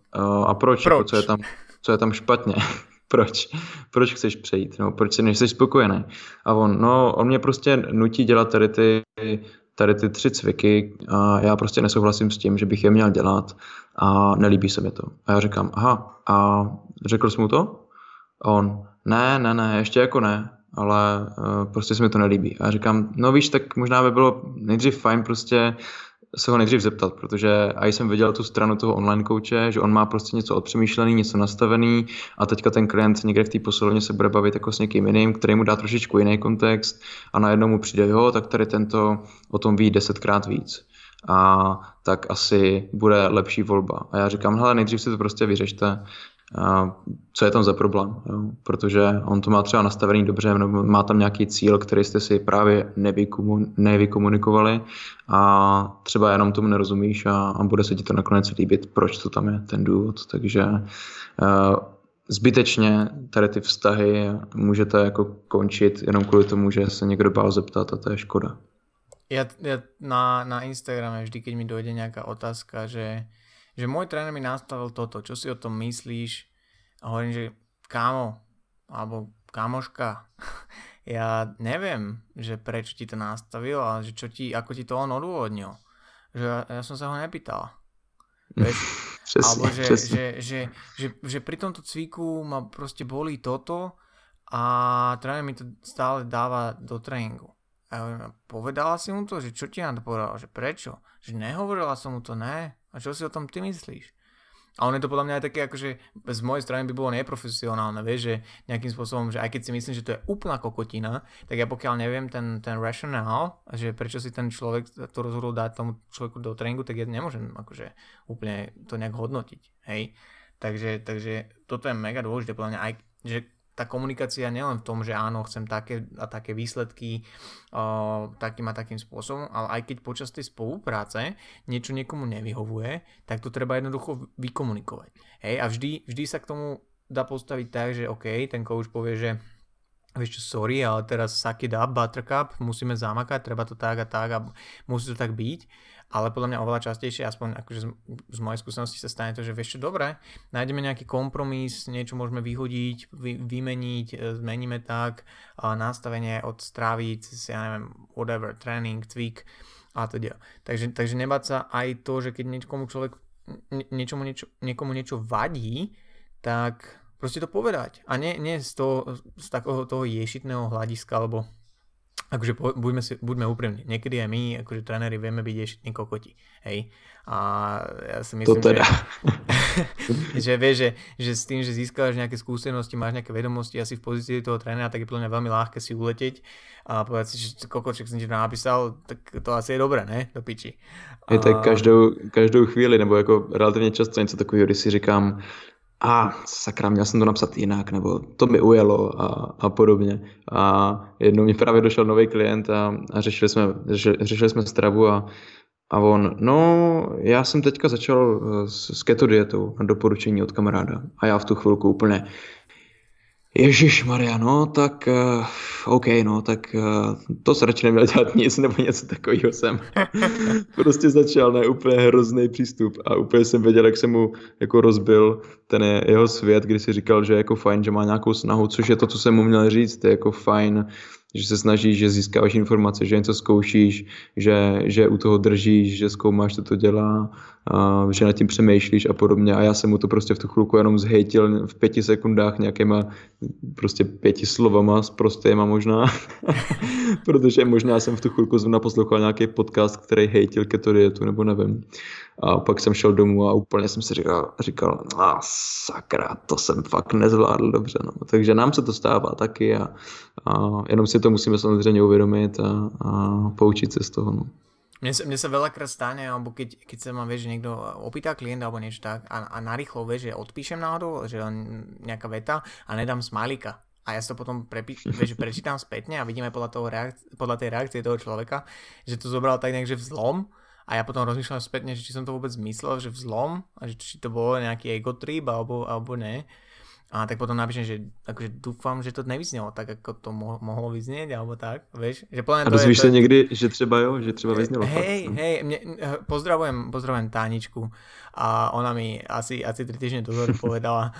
a proč? Jako, co je tam špatně? Proč chceš přejít? No, proč nejsi spokojený? A on mě prostě nutí dělat tady ty 3 cviky a já prostě nesouhlasím s tím, že bych je měl dělat a nelíbí se mi to. A já říkám, aha, a řekl jsi mu to? A on, ne, ještě jako ne, ale prostě se mi to nelíbí. A já říkám, no víš, tak možná by bylo nejdřív fajn prostě se ho nejdřív zeptat, protože a jsem viděl tu stranu toho online kouče, že on má prostě něco odpřemýšlený, něco nastavený a teďka ten klient někde v té posilovně se bude bavit jako s někým jiným, který mu dá trošičku jiný kontext a najednou mu přijde, jo, tak tady tento o tom ví 10krát víc a tak asi bude lepší volba. A já říkám, hele, nejdřív si to prostě vyřešte, co je tam za problém, jo? Protože on to má třeba nastavený dobře, nebo má tam nějaký cíl, který jste si právě nevykomunikovali a třeba jenom tomu nerozumíš a bude se ti to nakonec líbit, proč to tam je, ten důvod, takže zbytečně tady ty vztahy můžete jako končit jenom kvůli tomu, že se někdo bál zeptat a to je škoda. Ja na Instagrame vždy, keď mi dojde nejaká otázka, že môj tréner mi nastavil toto, čo si o tom myslíš? A hovorím, že kámo, alebo kamoška, ja neviem, že prečo ti to nastavil, ale že ako ti to on odôvodnil. Že ja som sa ho nepýtal. Alebo že pri tomto cviku ma proste bolí toto a tréner mi to stále dáva do tréningu. A ja hovorím, povedala si mu to, že čo ti na to povedala, že prečo? Že nehovorila som mu to, ne? A čo si o tom ty myslíš? A on je to podľa mňa aj také, akože z mojej strany by bolo neprofesionálne, vieš, že nejakým spôsobom, že aj keď si myslím, že to je úplná kokotina, tak ja pokiaľ neviem ten rationál, že prečo si ten človek to rozhodol dať tomu človeku do tréningu, tak ja nemôžem akože úplne to nejak hodnotiť, hej? Takže toto je mega dôležité podľa mňa, aj že tá komunikácia nielen v tom, že áno, chcem také a také výsledky takým a takým spôsobom, ale aj keď počas tej spolupráce niečo niekomu nevyhovuje, tak to treba jednoducho vykomunikovať. Hej, a vždy sa k tomu dá postaviť tak, že OK, ten coach povie, že vieš čo, sorry, ale teraz suck it up, buttercup, musíme zamakať, treba to tak a tak a musí to tak byť. Ale podľa mňa oveľa častejšie, aspoň akože z mojej skúsenosti sa stane to, že vieš čo, dobre, nájdeme nejaký kompromis, niečo môžeme vyhodiť, vymeniť, zmeníme tak, nastavenie od stravy, ja neviem, whatever, tréning, cvik a to ďalej. Takže nebáť sa aj to, že keď niekomu niečo vadí, tak proste to povedať. A nie z takého toho ješitného hľadiska, alebo akože buďme úprimní, niekedy aj my, akože tréneri, vieme byť ešte kokoti, hej. A ja si myslím, to teda. Že vieš, že s tým, že získaš nejaké skúsenosti, máš nejaké vedomosti, asi v pozícii toho trénera, tak je podľa mňa veľmi ľahké si uleteť a povedať si, že kokoček som ti to napísal, tak to asi je dobré, ne? Do piči. A... je tak každou chvíli, nebo jako relativně často něco takového, když si říkám, sakra, měl jsem to napsat jinak, nebo to mi ujelo a podobně. A jednou mi právě došel nový klient a řešili jsme stravu a on, já jsem teďka začal s keto dietou na doporučení od kamaráda. A já v tu chvilku úplně, ježišmarja, tak to se radši neměl dělat nic, nebo něco takového jsem prostě začal, ne, úplně hrozný přístup a úplně jsem věděl, jak jsem mu jako rozbil ten jeho svět, kdy si říkal, že je jako fajn, že má nějakou snahu, což je to, co jsem mu měl říct, je jako fajn, že se snažíš, že získáváš informace, že něco zkoušíš, že u toho držíš, že zkoumáš, co to dělá, že nad tím přemýšlíš a podobně. A já jsem mu to prostě v tu chvilku jenom zhejtil v 5 sekundách nějakýma prostě 5 slovama, sprostýma možná, protože možná jsem v tu chvilku zrovna poslouchal nějaký podcast, který hejtil keto dietu, nebo nevím. A pak jsem šel domů a úplně jsem si říkal, sakra, to jsem fakt nezvládl dobře. No. Takže nám se to stává taky a jenom si to musíme samozřejmě uvědomit a poučit se z toho. No. Mne sa veľakrát stane, alebo keď sa ma, vieš, niekto opýta klienta alebo niečo tak a narýchlo, vieš, že odpíšem náhodou, že nejaká veta a nedám smálika. A ja si to potom prečítam spätne a vidíme podľa tej reakcie toho človeka, že to zobral tak nejak, že vzlom. A ja potom rozmýšľam spätne, že či som to vôbec myslel, že vzlom, a že či to bolo nejaký egotrip alebo ne. A tak potom napíšem, že akože dúfam, že to nevyznelo tak, ako to mohlo vyznieť, alebo tak, vieš. Že a dozvíš sa niekdy, že třeba jo, že třeba vyznelo. Hej, pozdravujem Táničku a ona mi asi 3 týždne dozor povedala,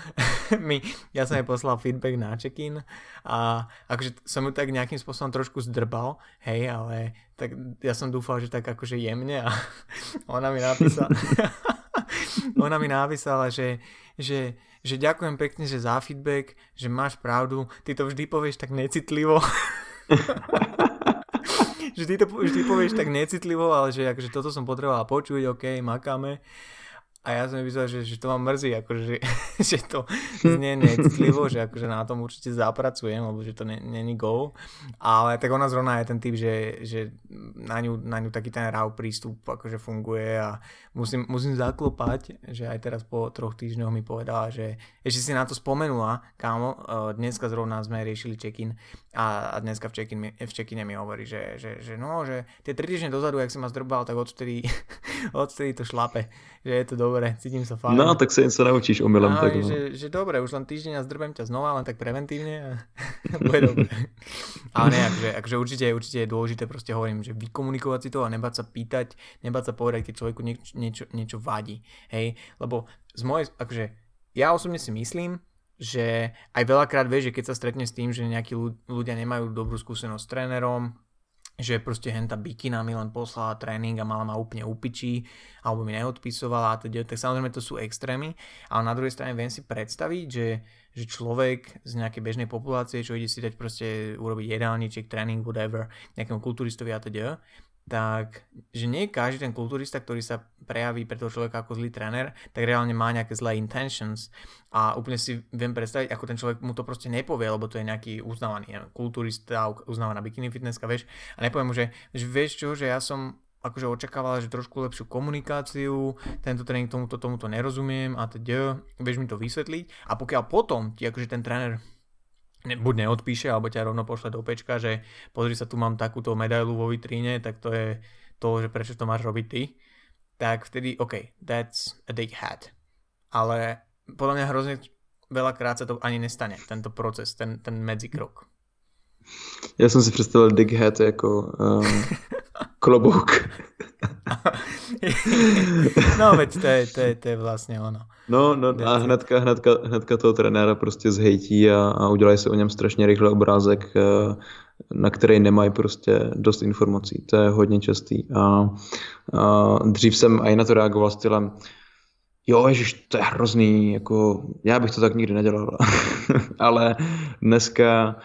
ja som jej poslal feedback na check-in a akože som ju tak nejakým spôsobom trošku zdrbal, hej, ale tak ja som dúfal, že tak akože jemne a ona mi napísala, že ďakujem pekne, že za feedback, že máš pravdu, ty to vždy povieš tak necitlivo. Že ty to vždy povieš tak necitlivo, ale že akože toto som potreboval počuť, okej, makáme. A ja som myslel, že to ma mrzí, akože, že to znie necitlivo, že akože na tom určite zapracujem, lebo že to není go. Ale tak ona zrovna je ten typ, že na ňu taký ten raw prístup akože funguje a musím zaklopať, že aj teraz po 3 týždňoch mi povedala, že ešte si na to spomenula, kámo, dneska zrovna sme riešili check-in a dneska v check-ine mi hovorí, že tie 3 týždne dozadu, jak si ma zdrbal, tak odtedy to šlape, že je to dobré. Dobre, cítim sa fajn. No, tak sa im sa naučíš omylom. No. Že dobre, už len týždeň a zdrbem ťa znova, len tak preventívne a bude dobre. Ale ne, akože určite je dôležité, proste hovorím, že vykomunikovať si to a nebáť sa pýtať, nebáť sa povedať, keď človeku niečo vadí. Hej, lebo akože ja osobne si myslím, že aj veľakrát vieš, že keď sa stretne s tým, že nejakí ľudia nemajú dobrú skúsenosť s trénerom, že proste henta bikina mi len poslala tréning a mala ma úplne upičí alebo mi neodpisovala a teda, tak samozrejme to sú extrémy, ale na druhej strane viem si predstaviť, že človek z nejakej bežnej populácie, čo ide si dať proste urobiť jedálniček, tréning, whatever, nejakému kulturistovi a teda, tak že nie každý ten kulturista, ktorý sa prejaví pre toho človeka ako zlý tréner, tak reálne má nejaké zlé intentions a úplne si viem predstaviť, ako ten človek mu to proste nepovie, lebo to je nejaký uznávaný kulturista, uznávaná bikini fitnesska, vieš, a nepoviem mu, že vieš čo, že ja som akože očakávala, že trošku lepšiu komunikáciu, tento tréning tomuto nerozumiem a teda, vieš mi to vysvetliť a pokiaľ potom ti akože ten tréner buď neodpíše, alebo ťa rovno pošle do pečka, že pozri sa, tu mám takúto medailu vo vitríne, tak to je to, že prečo to máš robiť ty, tak vtedy, ok, that's a dickhead. Ale podľa mňa hrozne veľakrát sa to ani nestane, tento proces, ten medzikrok. Ja som si predstavil dickhead ako klobouk. No veď to je vlastne ono. No a hnedka toho trenéra prostě zhejtí a udělají se o něm strašně rychle obrázek, na který nemají prostě dost informací. To je hodně častý. A dřív jsem aj na to reagoval stylem, jo, ježiš, to je hrozný, jako já bych to tak nikdy nedělal. Ale dneska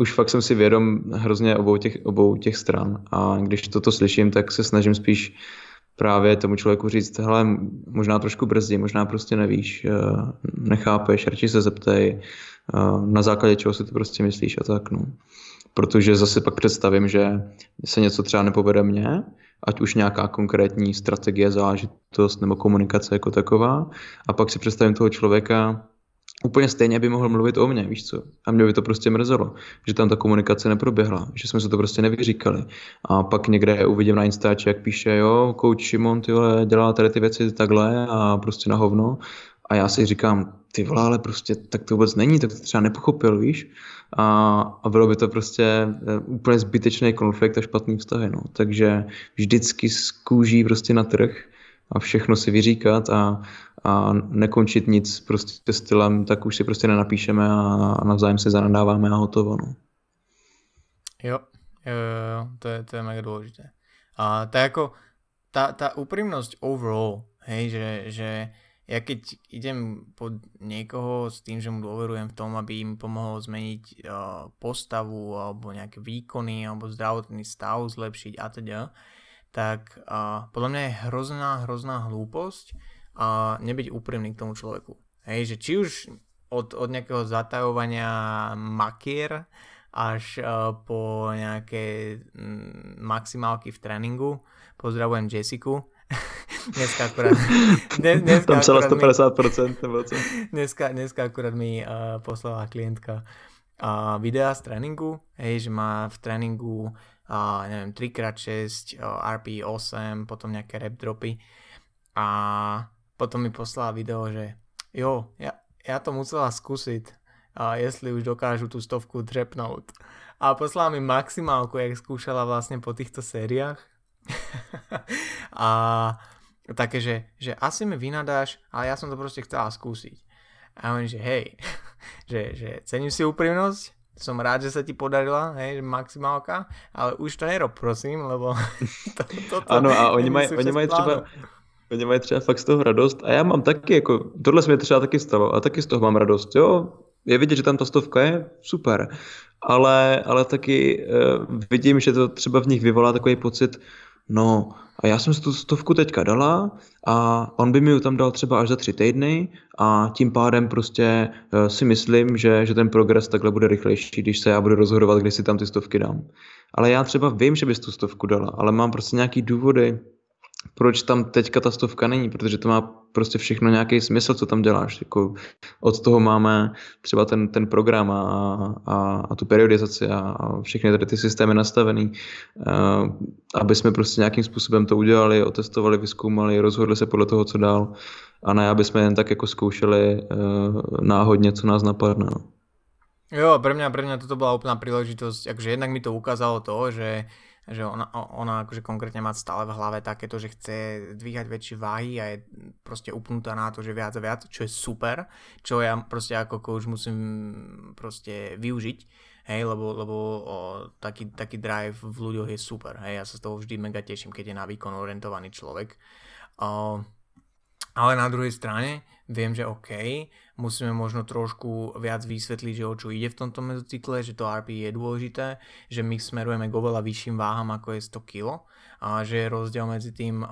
už fakt jsem si vědom hrozně obou těch stran. A když toto slyším, tak se snažím spíš právě tomu člověku říct, hele, možná trošku brzdí, možná prostě nevíš, nechápeš, radši se zeptej, na základě čeho si to prostě myslíš a tak. No. Protože zase pak představím, že se něco třeba nepovede mně, ať už nějaká konkrétní strategie, záležitost nebo komunikace jako taková. A pak si představím toho člověka, úplně stejně by mohl mluvit o mně, víš co? A mě by to prostě mrzelo, že tam ta komunikace neproběhla, že jsme se to prostě nevyříkali. A pak někde uvidím na Instači, jak píše, jo, coach Šimon, tyhle, dělá tady ty věci takhle a prostě na hovno. A já si říkám, ty vole, ale prostě tak to vůbec není, tak to třeba nepochopil, víš? A bylo by to prostě úplně zbytečný konflikt a špatný vztahy, no. Takže vždycky z kůží prostě na trh a všechno si vyříkat a nekončit nic prostě stylem, tak už si prostě nenapíšeme a navzájem si zanadáváme a hotovo, no. Jo, to je mega dôležité. A to je ako tá úprimnosť overall, hej, že ja keď idem pod niekoho s tým, že mu dôverujem v tom, aby im pomohol zmeniť postavu alebo nejaké výkony alebo zdravotný stav zlepšiť a teda, tak podľa mňa je hrozná hlúposť nebyť úprimný k tomu človeku. Hej, že či už od nejakého zatajovania makier až po nejaké maximálky v tréningu. Pozdravujem Jessiku. Dneska tam celá 150%. Dneska akurát mi poslala klientka videa z tréningu, hej, že má v tréningu neviem, 3x6, RPE 8, potom nejaké rep dropy a potom mi poslala video, že jo, ja to musela skúsiť, jestli už dokážu tú 100 drepnúť. A poslala mi maximálku, jak skúšala vlastne po týchto sériách. A také, že asi mi vynadáš, ale ja som to proste chcela skúsiť. A on, že hej, že cením si úprimnosť, som rád, že sa ti podarila, hej, maximálka, ale už to nerob, prosím, lebo Ano, a oni mají třeba fakt z toho radost a já mám taky, jako, tohle se mi třeba taky stalo a taky z toho mám radost, jo. Je vidět, že tam ta 100 je super, ale taky vidím, že to třeba v nich vyvolá takový pocit, no a já jsem si tu 100 teďka dala a on by mi ju tam dal třeba až za 3 týdny a tím pádem prostě si myslím, že ten progres takhle bude rychlejší, když se já budu rozhodovat, kdy si tam ty 100 dám. Ale já třeba vím, že bys tu 100 dala, ale mám prostě nějaký důvody, proč tam teďka ta 100 není, protože to má prostě všechno nějaký smysl, co tam děláš. Jako od toho máme třeba ten program a tu periodizaci a všechny tady ty systémy nastavený, aby jsme prostě nějakým způsobem to udělali, otestovali, vyzkoumali, rozhodli se podle toho, co dál. A ne, aby jsme jen tak jako zkoušeli náhodně, co nás napadne. Jo, pre mňa toto bola úplná príležitosť, akože jednak mi to ukázalo to, že ona akože konkrétne má stále v hlave takéto, že chce dvíhať väčšie váhy a je proste upnutá na to, že viac a viac, čo je super, čo ja proste ako coach musím proste využiť, hej, lebo taký drive v ľuďoch je super, hej, ja sa z toho vždy mega teším, keď je na výkon orientovaný človek. Ale na druhej strane viem, že OK, musíme možno trošku viac vysvetliť, že o čo ide v tomto medzocykle, že to RPE je dôležité, že my smerujeme k oveľa vyšším váham, ako je 100 kg, a že je rozdiel medzi tým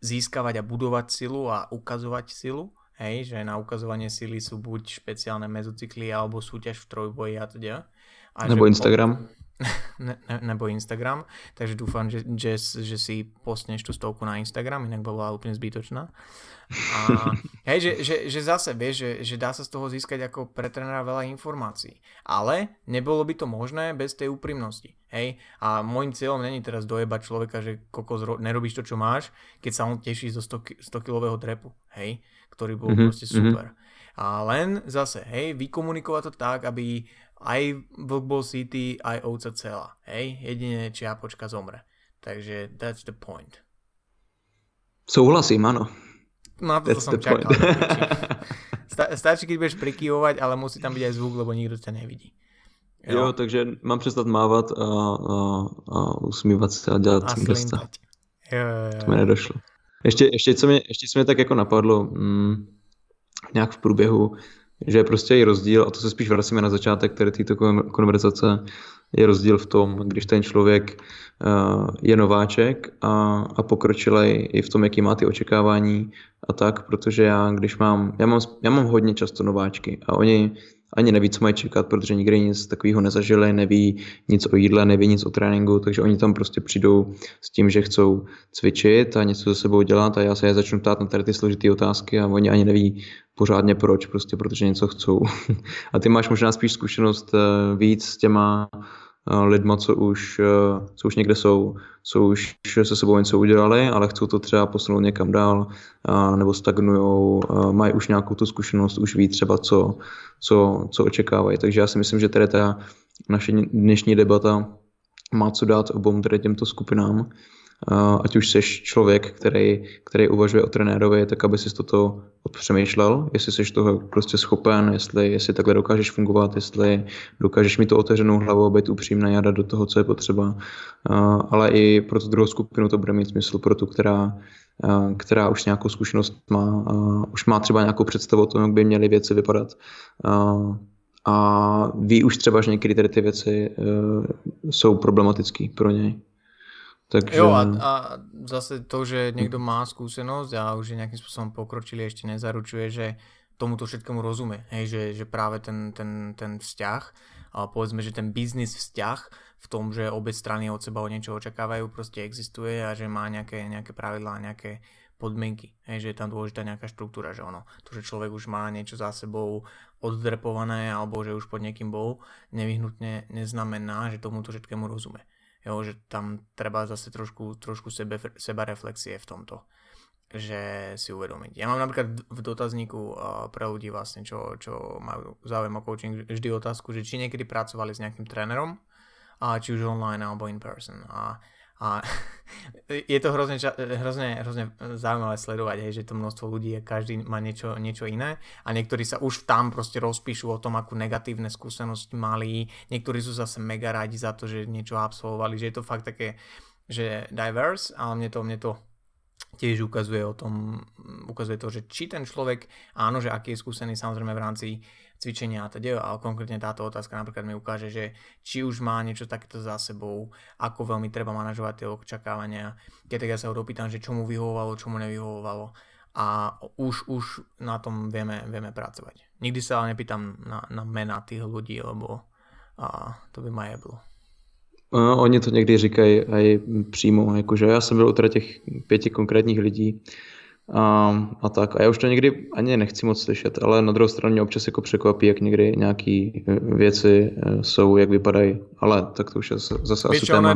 získavať a budovať silu a ukazovať silu, hej, že na ukazovanie sily sú buď špeciálne medzocykly alebo súťaž v trojboji a teda. Nebo Instagram. Nebo Instagram, takže dúfam, že si postneš tú 100 na Instagram, inak bola úplne zbytočná. A hej, že zase vieš, že dá sa z toho získať ako pre trénera veľa informácií, ale nebolo by to možné bez tej úprimnosti, hej, a môjim cieľom není teraz dojebať človeka, že kokos, nerobíš to, čo máš, keď sa on teší zo 100-kilového drepu, hej, ktorý bol proste super. A len zase, hej, vykomunikovať to tak, aby aj vlk bol sýtý, aj ovca celá. Hej, jedine čiapočka zomre. Takže that's the point. Súhlasím, áno. Na to som čakal. Stačí, keď budeš prikývovať, ale musí tam byť aj zvuk, lebo nikto ťa nevidí. Jo, takže mám přestat mávat a usmívat se a dělat cingesta. Jo. To mi nedošlo. Ještě co mě tak jako napadlo, nějak v průběhu, že je prostě i rozdíl, a to se spíš vracíme na začátek tady této konverzace, je rozdíl v tom, když ten člověk je nováček a pokročilej i v tom, jaký má ty očekávání a tak, protože já mám hodně často nováčky a oni ani neví, co mají čekat, protože nikdy nic takového nezažili, neví nic o jídle, neví nic o tréninku, takže oni tam prostě přijdou s tím, že chcou cvičit a něco se sebou dělat a já se je začnu ptát na tady ty složitý otázky a oni ani neví pořádně proč, prostě protože něco chcou. A ty máš možná spíš zkušenost víc s těma lidma, co už někde jsou, co už se sebou něco udělali, ale chcou to třeba posunout někam dál, nebo stagnujou, mají už nějakou tu zkušenost, už ví třeba, co očekávají. Takže já si myslím, že tady ta naše dnešní debata má co dát obou tady těmto skupinám. Ať už seš člověk, který uvažuje o trenérovi, tak aby si toto odpřemýšlel, jestli seš toho prostě schopen, jestli takhle dokážeš fungovat, jestli dokážeš mít tu otevřenou hlavu, být upřímný a dát do toho, co je potřeba. Ale i pro tu druhou skupinu to bude mít smysl, pro tu, která už nějakou zkušenost má, už má třeba nějakou představu o tom, jak by měly věci vypadat. A ví už třeba, že některé tady ty věci jsou problematické pro něj. Takže... Jo, a zase to, že niekto má skúsenosť a už je nejakým spôsobom pokročilý, ešte nezaručuje, že tomuto všetkému rozumie. Hej, že práve ten vzťah, a povedzme, že ten biznis vzťah v tom, že obe strany od seba o niečo očakávajú, proste existuje a že má nejaké pravidlá, nejaké podmienky. Hej, že je tam dôležitá nejaká štruktúra, že ono, to, že človek už má niečo za sebou oddrepované alebo že už pod niekým bol, nevyhnutne neznamená, že tomuto všetkému rozumie. Jo, že tam treba zase trošku sebareflexie v tomto, že si uvedomiť. Ja mám napríklad v dotazníku pre ľudí vlastne, čo majú záujem o coaching, vždy otázku, že či niekedy pracovali s nejakým trénerom, a či už online alebo in person. A je to hrozne zaujímavé sledovať, hej, že to množstvo ľudí, každý má niečo iné a niektorí sa už tam proste rozpíšu o tom, akú negatívne skúsenosti mali, niektorí sú zase mega rádi za to, že niečo absolvovali, že je to fakt také, že diverse, ale mne to tiež ukazuje to, že či ten človek, áno, že aký je skúsený samozrejme v rámci cvičenia a teda, ale konkrétne táto otázka napríklad mi ukáže, že či už má niečo takéto za sebou, ako veľmi treba manažovať tie očakávania, keď tak ja sa ho dopýtam, že čo mu vyhovovalo, čo mu nevyhovovalo a už na tom vieme pracovať. Nikdy sa ale nepýtam na mená tých ľudí, lebo to by ma jeblo. Oni to někdy říkají a je přímo, jakože já jsem byl u těch 5 konkrétních lidí a tak. A já už to někdy ani nechci moc slyšet, ale na druhou stranu mě občas jako překvapí, jak někdy nějaký věci jsou, jak vypadají. Ale tak to už je zase asi téma. Ono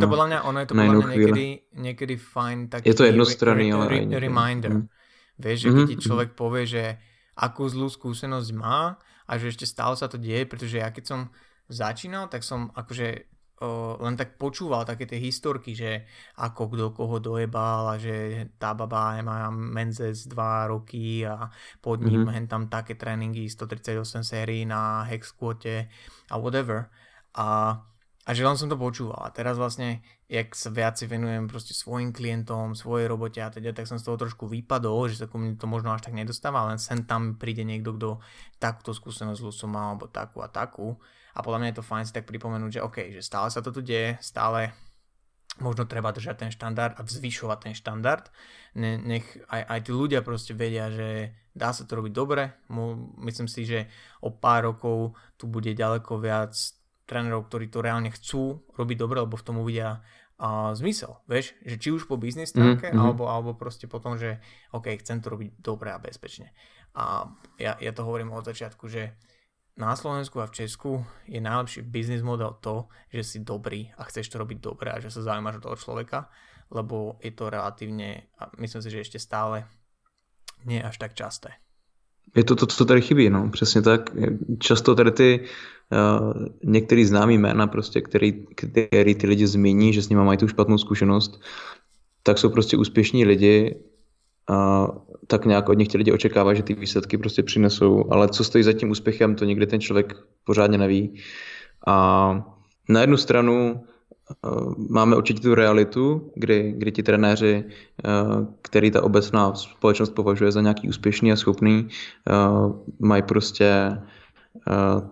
je to podle mě někdy fajn taky. Je to jednostranný, ale reminder. Víš, že když člověk povie, že akú zlú skúsenosť má a že ešte stále sa to deje, pretože ja keď som začínal, tak som akože len tak počúval také tie historky, že ako kto koho dojebal a že tá baba má menzes 2 roky a pod ním hen tam také tréningy 138 sérií na hex squate a whatever a že len som to počúval a teraz vlastne jak sa viac venujem proste svojim klientom, svojej robote a teda, tak som z toho trošku vypadol, že sa ku mne to možno až tak nedostáva, len sem tam príde niekto, kto takúto skúsenosť zlú som mal alebo takú a takú. A podľa mňa je to fajn si tak pripomenúť, že OK, že stále sa to tu deje, stále možno treba držať ten štandard a zvyšovať ten štandard. Nech aj tí ľudia proste vedia, že dá sa to robiť dobre. Myslím si, že o pár rokov tu bude ďaleko viac trénerov, ktorí to reálne chcú robiť dobre, lebo v tom uvidia zmysel. Vieš, že či už po biznis stránke, alebo proste potom, že OK, chcem to robiť dobre a bezpečne. A ja to hovorím od začiatku, že na Slovensku a v Česku je najlepší biznis model to, že si dobrý a chceš to robiť dobre a že sa zaujímaš o toho človeka, lebo je to relatívne, myslím si, že ešte stále nie až tak časté. Je to, co tady chybí, no, přesně tak. Často tady ty některý známý jména, prostě, který ty lidi změní, že s nima mají tu špatnou zkušenost, tak jsou prostě úspěšní lidi, tak nějak od nich ti lidi očekávají, že ty výsledky prostě přinesou, ale co stojí za tím úspěchem, to někdy ten člověk pořádně neví. A na jednu stranu máme určitě tu realitu, kdy ti trenéři, který ta obecná společnost považuje za nějaký úspěšný a schopný, mají prostě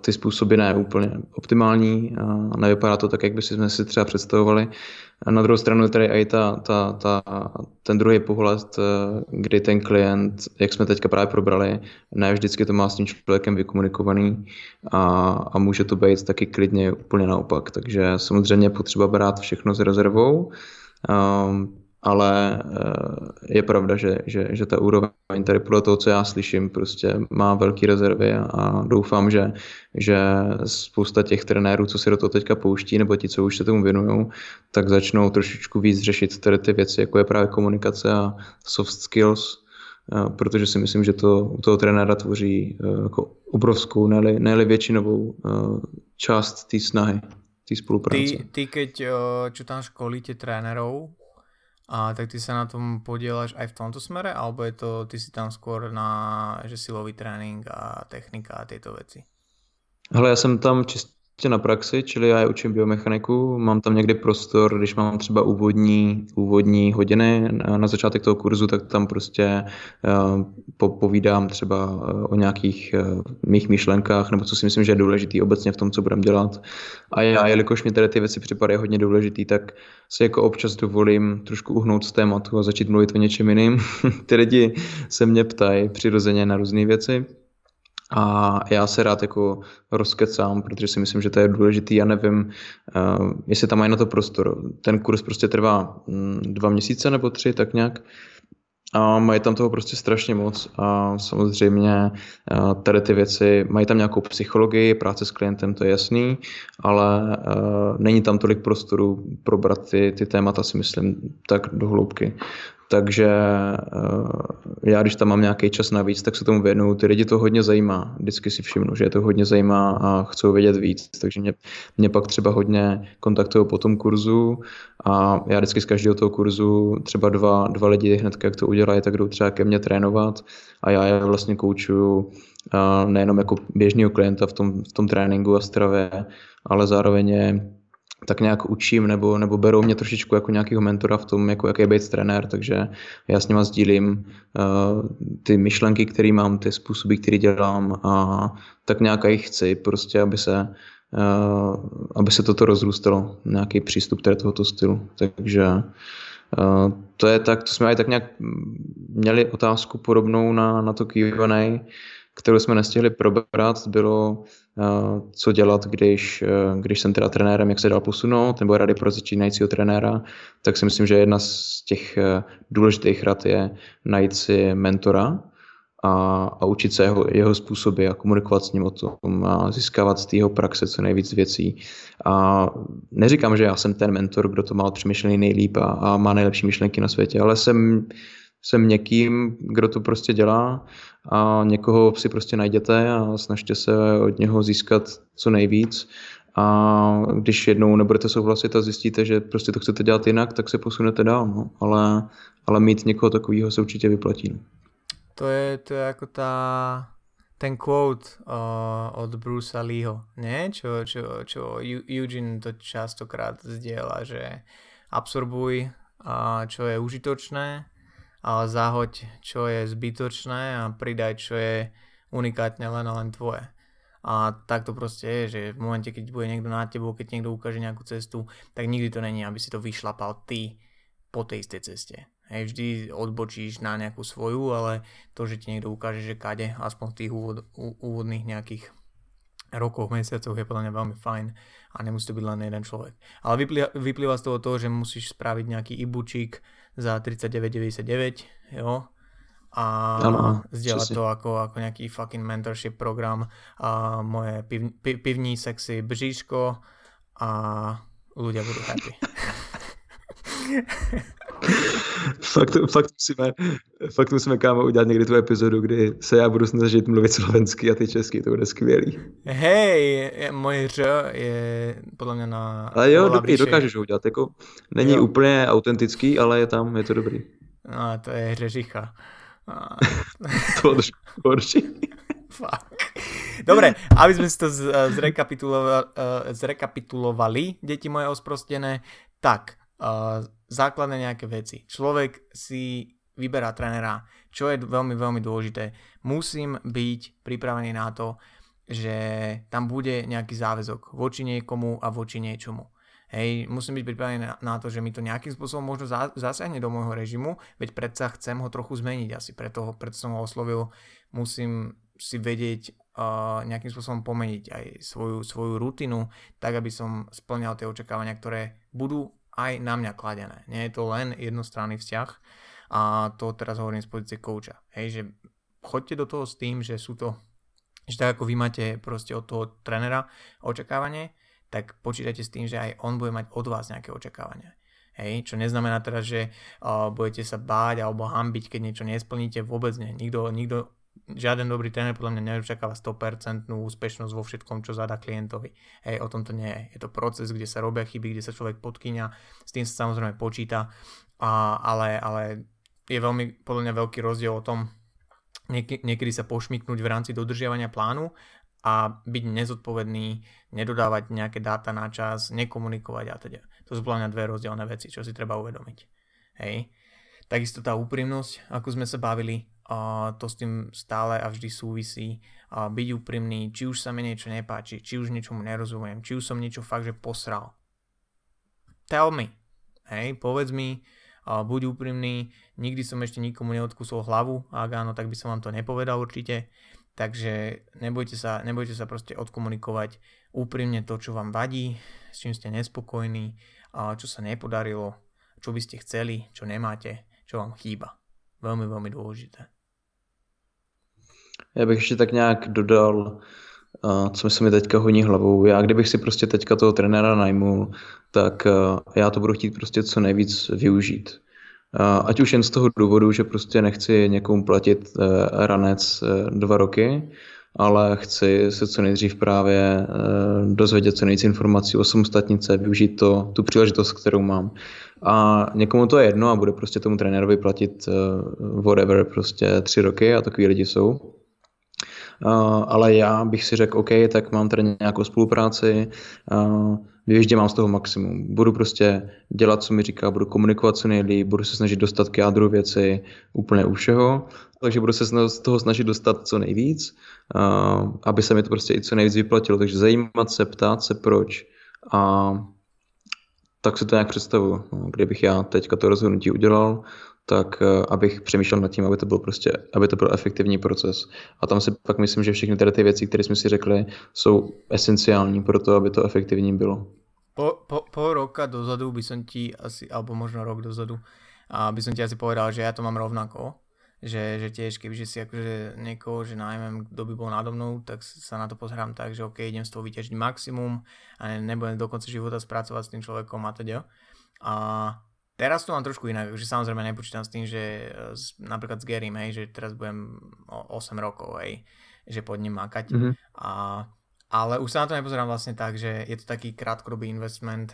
ty způsoby ne úplně optimální, nevypadá to tak, jak by jsme si třeba představovali. A na druhou stranu je tady i ten druhý pohled, kdy ten klient, jak jsme teďka právě probrali, ne vždycky to má s tím člověkem vykomunikovaný a může to být taky klidně úplně naopak. Takže samozřejmě potřeba brát všechno s rezervou, ale je pravda, že ta úroveň tady podle toho, co já slyším, prostě má velké rezervy a doufám, že spousta těch trenérů, co se do toho teďka pouští, nebo ti, co už se tomu věnují, tak začnou trošičku víc řešit tady ty věci, jako je právě komunikace a soft skills, protože si myslím, že to u toho trenéra tvoří jako obrovskou, ne-li většinovou část té snahy, té spolupráce. Ty keď čo tam školíte trénerov, a tak ty sa na tom podieľaš aj v tomto smere, alebo je to, ty si tam skôr na že silový tréning a technika a tieto veci? Hele, já jsem tam čistě na praxi, čili já je učím biomechaniku, mám tam někdy prostor, když mám třeba úvodní hodiny na začátek toho kurzu, tak tam prostě povídám třeba o nějakých mých myšlenkách, nebo co si myslím, že je důležitý obecně v tom, co budem dělat. A já, jelikož mi tady ty věci připadají hodně důležitý, tak si jako občas dovolím trošku uhnout z tématu a začít mluvit o něčem jiným. Ty lidi se mě ptají přirozeně na různé věci. A já se rád jako rozkecám, protože si myslím, že to je důležitý. Já nevím, jestli tam mají na to prostor. Ten kurz prostě trvá 2 měsíce nebo 3, tak nějak. A mají tam toho prostě strašně moc a samozřejmě tady ty věci, mají tam nějakou psychologii, práce s klientem, to je jasný, ale není tam tolik prostoru probrat ty témata, si myslím, tak do hloubky. Takže já, když tam mám nějaký čas navíc, tak se tomu věnuju. Ty lidi to hodně zajímá. Vždycky si všimnu, že je to hodně zajímá a chcou vědět víc. Takže mě pak třeba hodně kontaktují po tom kurzu a já vždycky z každého toho kurzu třeba dva lidi hned, jak to udělají, tak jdou třeba ke mně trénovat a já je vlastně koučuju nejenom jako běžného klienta v tom tréninku a stravě, ale zároveň je tak nějak učím nebo berou mě trošičku jako nějakého mentora v tom, jako jaký být trenér, takže já s nima sdílím ty myšlenky, které mám, ty způsoby, které dělám a tak nějak i chci prostě, aby se toto rozrůstalo, nějaký přístup tady tohoto stylu, takže to je tak, to jsme i tak nějak měli otázku podobnou na to Q&A, kterou jsme nestihli probrat, bylo co dělat, když jsem teda trenérem, jak se dál posunout, nebo rady pro začínajícího trenéra, tak si myslím, že jedna z těch důležitých rad je najít si mentora a učit se jeho způsoby a komunikovat s ním o tom a získávat z jeho praxe co nejvíc věcí. A neříkám, že já jsem ten mentor, kdo to má přemýšlený nejlíp a má nejlepší myšlenky na světě, ale jsem někým, kdo to prostě dělá a někoho si prostě najděte a snažte se od něho získat co nejvíc a když jednou nebudete souhlasit a zjistíte, že prostě to chcete dělat jinak, tak se posunete dál, no. Ale mít někoho takového se určitě vyplatí. No. To je jako ten quote od Brucea Leeho, ne? Čo Eugene to častokrát sdiela, že absorbuj, čo je užitočné, ale zahoď, čo je zbytočné a pridaj, čo je unikátne len a len tvoje. A tak to proste je, že v momente, keď bude niekto nad tebou, keď niekto ukáže nejakú cestu, tak nikdy to není, aby si to vyšlapal ty po tej istej ceste. Hej, vždy odbočíš na nejakú svoju, ale to, že ti niekto ukáže, že kade, aspoň v tých úvodných nejakých rokoch, mesiacoch je podľa mňa veľmi fajn a nemusí to byť len jeden človek. Ale vyplýva z toho že musíš spraviť nejaký e-bučík za 39,99, jo, a zdieľať to ako nejaký fucking mentorship program a moje pivní sexy bříško a ľudia budú happy. Fakt musíme, kámo, udělat někdy tu epizodu, kdy se já budu snažit mluvit slovensky a ty česky, to bude skvělý. Hej, moje ř je podle mě na... Ale jo, dobrý, dokážeš ho udělat, jako není jo. Úplně autentický, ale je tam, je to dobrý. No, to je řeřicha. To održí. Fuck. Dobre, aby sme si to zrekapitulovali, deti moje osprostené, tak... základné nejaké veci. Človek si vyberá trénera, čo je veľmi, veľmi dôležité. Musím byť pripravený na to, že tam bude nejaký záväzok voči niekomu a voči niečomu. Hej, musím byť pripravený na to, že mi to nejakým spôsobom možno zasiahne do môjho režimu, veď predsa chcem ho trochu zmeniť asi, preto som ho oslovil, musím si vedieť nejakým spôsobom pomeniť aj svoju rutinu, tak aby som splňal tie očakávania, ktoré budú aj na mňa kladené. Nie je to len jednostranný vzťah a to teraz hovorím z pozície kouča. Hej, že choďte do toho s tým, že sú to, že tak ako vy máte proste od toho trénera očakávanie, tak počítajte s tým, že aj on bude mať od vás nejaké očakávania. Hej, čo neznamená teraz, že budete sa báť alebo hanbiť, keď niečo nesplníte, vôbec nie. Nikto, žiaden dobrý tréner podľa mňa neočakáva 100% úspešnosť vo všetkom, čo zadá klientovi. Hej, o tom to nie je. Je to proces, kde sa robia chyby, kde sa človek podkyňa, s tým sa samozrejme počíta, ale je veľmi podľa mňa veľký rozdiel o tom, niekedy sa pošmyknúť v rámci dodržiavania plánu a byť nezodpovedný, nedodávať nejaké dáta na čas, nekomunikovať a teda. To sú podľa mňa dve rozdielne veci, čo si treba uvedomiť. Hej. Takisto tá úprimnosť, ako sme sa bavili, to s tým stále a vždy súvisí. Byť úprimný, či už sa mi niečo nepáči, či už niečomu nerozumiem, či už som niečo fakt, že posral. Tell me. Hej, povedz mi, buď úprimný, nikdy som ešte nikomu neodkusol hlavu, ak áno, tak by som vám to nepovedal určite, takže nebojte sa proste odkomunikovať úprimne to, čo vám vadí, s čím ste nespokojní, čo sa nepodarilo, čo by ste chceli, čo nemáte, čo vám chýba. Veľmi, veľmi dôležité. Já bych ještě tak nějak dodal, co se mi teďka honí hlavou. Já kdybych si prostě teďka toho trenéra najmul, tak já to budu chtít prostě co nejvíc využít. Ať už jen z toho důvodu, že prostě nechci někomu platit ranec 2 roky, ale chci se co nejdřív právě dozvědět co nejvíc informací o samostatnice, využít tu příležitost, kterou mám. A někomu to je jedno a bude prostě tomu trenérovi platit whatever, prostě 3 roky a takový lidi jsou. Ale já bych si řekl, OK, tak mám tady nějakou spolupráci, vyjíždě mám z toho maximum. Budu prostě dělat, co mi říká, budu komunikovat co nejlíp, budu se snažit dostat k jádru věci úplně u všeho, takže budu se z toho snažit dostat co nejvíc, aby se mi to prostě i co nejvíc vyplatilo. Takže zajímat se, ptát se proč a tak si to nějak představuju. Kdybych já teďka to rozhodnutí udělal, tak abych přemýšlel nad tím, aby to byl efektivní proces. A tam si pak myslím, že všechny tady ty věci, které jsme si řekli, jsou esenciální pro to, aby to efektivní bylo. Po roka dozadu by som ti asi, alebo možno rok dozadu, by som ti asi povedal, že ja to mám rovnako. Že tiež, kebyže si akože niekoho, že najmem, kto by bol nado mnou, tak sa na to pozerám tak, že ok, idem z toho vyťažiť maximum a nebudem do konca života spracovať s tým človekom a teda. A teraz to mám trošku inak, že samozrejme nepočítam s tým, že napríklad s Garym, hej, že teraz budem 8 rokov, hej, že pod ním makať. Mm-hmm. Ale už sa na to nepozerám vlastne tak, že je to taký krátkodobý investment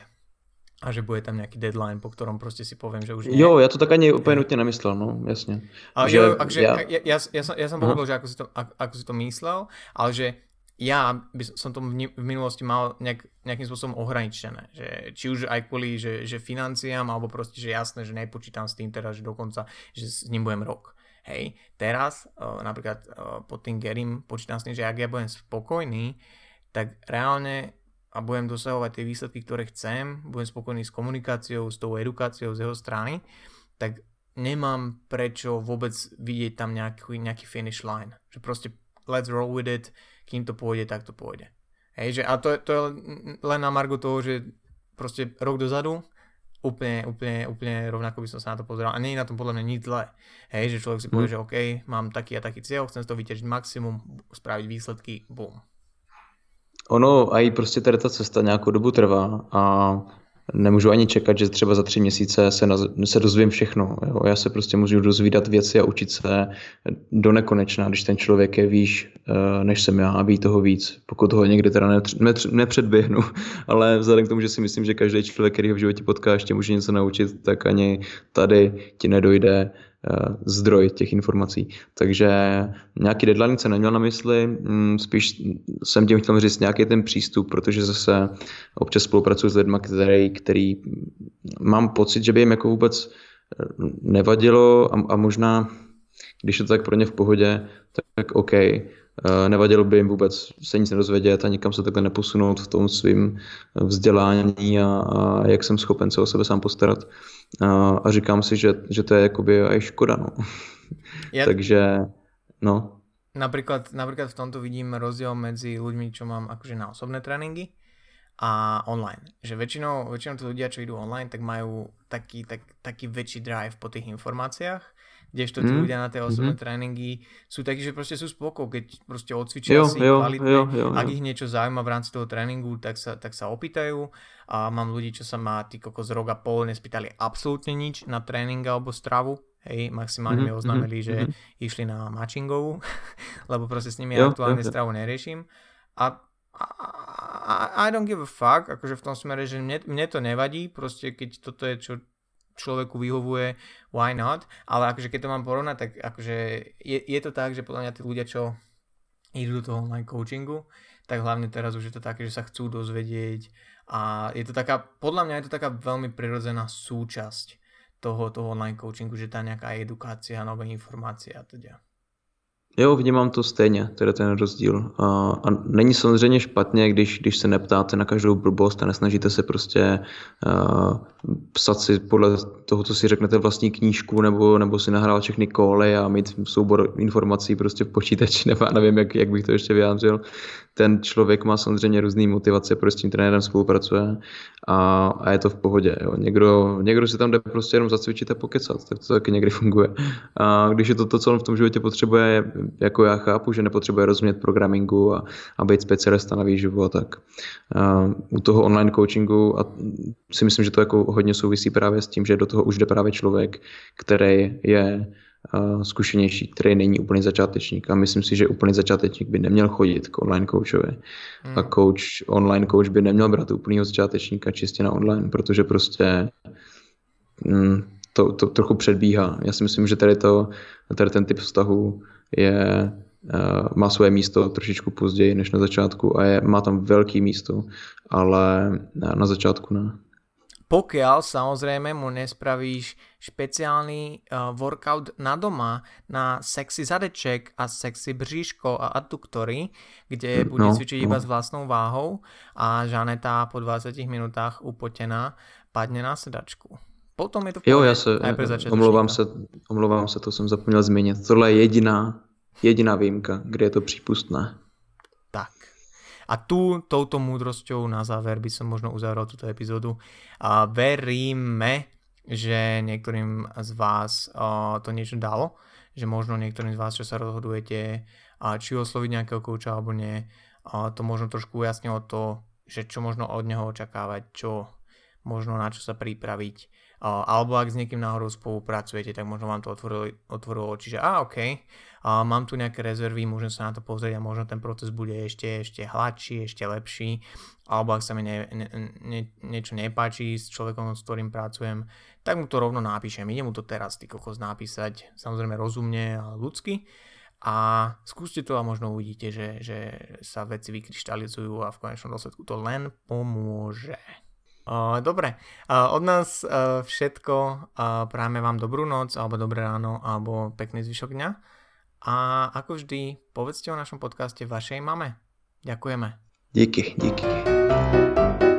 a že bude tam nejaký deadline, po ktorom proste si poviem, že už nie. Jo, ja to tak ani úplne nutne nemyslel, no, jasne. Ja som pochopil, že ako si to myslel, ale že ja som to v minulosti mal nejakým spôsobom ohraničené. Že, či už aj kvôli, že financiám, alebo proste, že jasné, že nepočítam s tým teraz, že dokonca, že s ním budem rok. Hej, teraz, napríklad pod tým Garym, počítam s tým, že ak ja budem spokojný, tak reálne a budem dosahovať tie výsledky, ktoré chcem, budem spokojný s komunikáciou, s tou edukáciou z jeho strany, tak nemám prečo vôbec vidieť tam nejaký finish line. Že proste let's roll with it, kým to pôjde, tak to pôjde. Hej, že, a to je len na margo toho, že proste rok dozadu úplne rovnako by som sa na to pozeral. A nie je na tom podľa mňa nič zlé. Hej, že človek si povie, že OK, mám taký a taký cieľ, chcem z toho vyťažiť maximum, spraviť výsledky, boom. Ono, a i prostě tady ta cesta nějakou dobu trvá a nemůžu ani čekat, že třeba za 3 měsíce se dozvím všechno. Jo? Já se prostě můžu dozvídat věci a učit se do nekonečna, když ten člověk je výš, než jsem já a ví toho víc, pokud ho někdy teda nepředběhnu. Ale vzhledem k tomu, že si myslím, že každý člověk, který ho v životě potká, ještě může něco naučit, tak ani tady ti nedojde zdroj těch informací. Takže nějaký deadline jsem neměl na mysli, spíš jsem tím chtěl říct nějaký ten přístup, protože zase občas spolupracuji s lidmi, který mám pocit, že by jim jako vůbec nevadilo a možná, když je to tak pro ně v pohodě, tak OK, Nevadilo by jim vůbec se nic nedozvědět a nikam se takhle neposunout v tom svým vzdělání a jak jsem schopen se o sebe sám postarat. A říkám si, že to je jakoby aj škoda. No. Ja... Takže, no. Napríklad v tomto vidím rozdiel medzi ľuďmi, čo mám akože na osobné tréningy a online. Že väčšinou tí ľudia, čo idú online, tak majú taký väčší drive po tých informáciách, kdežto tí ľudia na tie osobné tréningy sú takí, že proste sú spoko, keď proste odcvičia kvalitne. Ak ich niečo zaujíma v rámci toho tréningu, tak sa opýtajú. A mám ľudí, čo sa ma ty kokos rok a pol nespýtali absolútne nič na tréning alebo stravu. Hej, maximálne mi oznámili, že išli na matchingovú, lebo proste s nimi aktuálne stravu neriešim. A I don't give a fuck, akože v tom smere, že mne to nevadí, proste keď toto je, čo človeku vyhovuje, why not? Ale akože keď to mám porovnať, tak akože je to tak, že podľa mňa tí ľudia, čo idú do toho online coachingu, tak hlavne teraz už je to také, že sa chcú dozvedieť a je to taká, podľa mňa je to taká veľmi prirodzená súčasť toho online coachingu, že tá nejaká edukácia, nové informácie a teda. Jo, vnímám to stejně, teda ten rozdíl. A není samozřejmě špatně, když se neptáte na každou blbost a nesnažíte se prostě psat si podle toho, co si řeknete, vlastní knížku nebo si nahrávat všechny kóly a mít soubor informací prostě v počítači, nebo nevím, jak bych to ještě vyjádřil. Ten člověk má samozřejmě různý motivace, proč s tím trenérem spolupracuje a je to v pohodě. Jo. Někdo si tam jde prostě jenom zacvičit a pokecat, tak to taky někdy funguje. A když je to, co on v tom životě potřebuje, jako já chápu, že nepotřebuje rozumět programingu a být specialista na výživu a tak. U toho online coachingu a si myslím, že to jako hodně souvisí právě s tím, že do toho už jde právě člověk, který je zkušenější, který není úplný začátečník a myslím si, že úplný začátečník by neměl chodit k online coachovi a online coach by neměl brát úplnýho začátečníka čistě na online, protože prostě to trochu předbíhá. Já si myslím, že tady ten typ vztahu má svoje místo trošičku později než na začátku a má tam velké místo, ale na začátku ne. Pokiaľ samozrejme mu nespravíš špeciálny workout na doma na sexy zadeček a sexy bříško a adduktory, kde bude cvičiť iba s vlastnou váhou a Žaneta po 20 minútach upotená padne na sedačku. Potom je to v pohodě. Jo, já se omlouvám se, to jsem zapomněl zmínit. Tohle je jediná výjimka, kde je to přípustné. Tak. A touto múdrosťou na záver by som možno uzavrel túto epizódu. A veríme, že niektorým z vás to niečo dalo, že možno niektorým z vás, čo sa rozhodujete, či osloviť nejakého kouča alebo nie, to možno trošku ujasnilo to, že čo možno od neho očakávať, čo možno na čo sa pripraviť. Alebo ak s niekým náhodou spolupracujete, tak možno vám to otvorilo oči, že mám tu nejaké rezervy, môžem sa na to pozrieť a možno ten proces bude ešte hladší, ešte lepší, alebo ak sa mi niečo nepáči s človekom, s ktorým pracujem, tak mu to rovno napíšem, idem mu to teraz ty kokos napísať, samozrejme rozumne a ľudsky a skúste to a možno uvidíte, že sa veci vykryštalizujú a v konečnom dôsledku to len pomôže. Dobre, od nás všetko, prajeme vám dobrú noc, alebo dobré ráno, alebo pekný zvyšok dňa a ako vždy povedzte o našom podcaste vašej mame. Ďakujeme. Díky.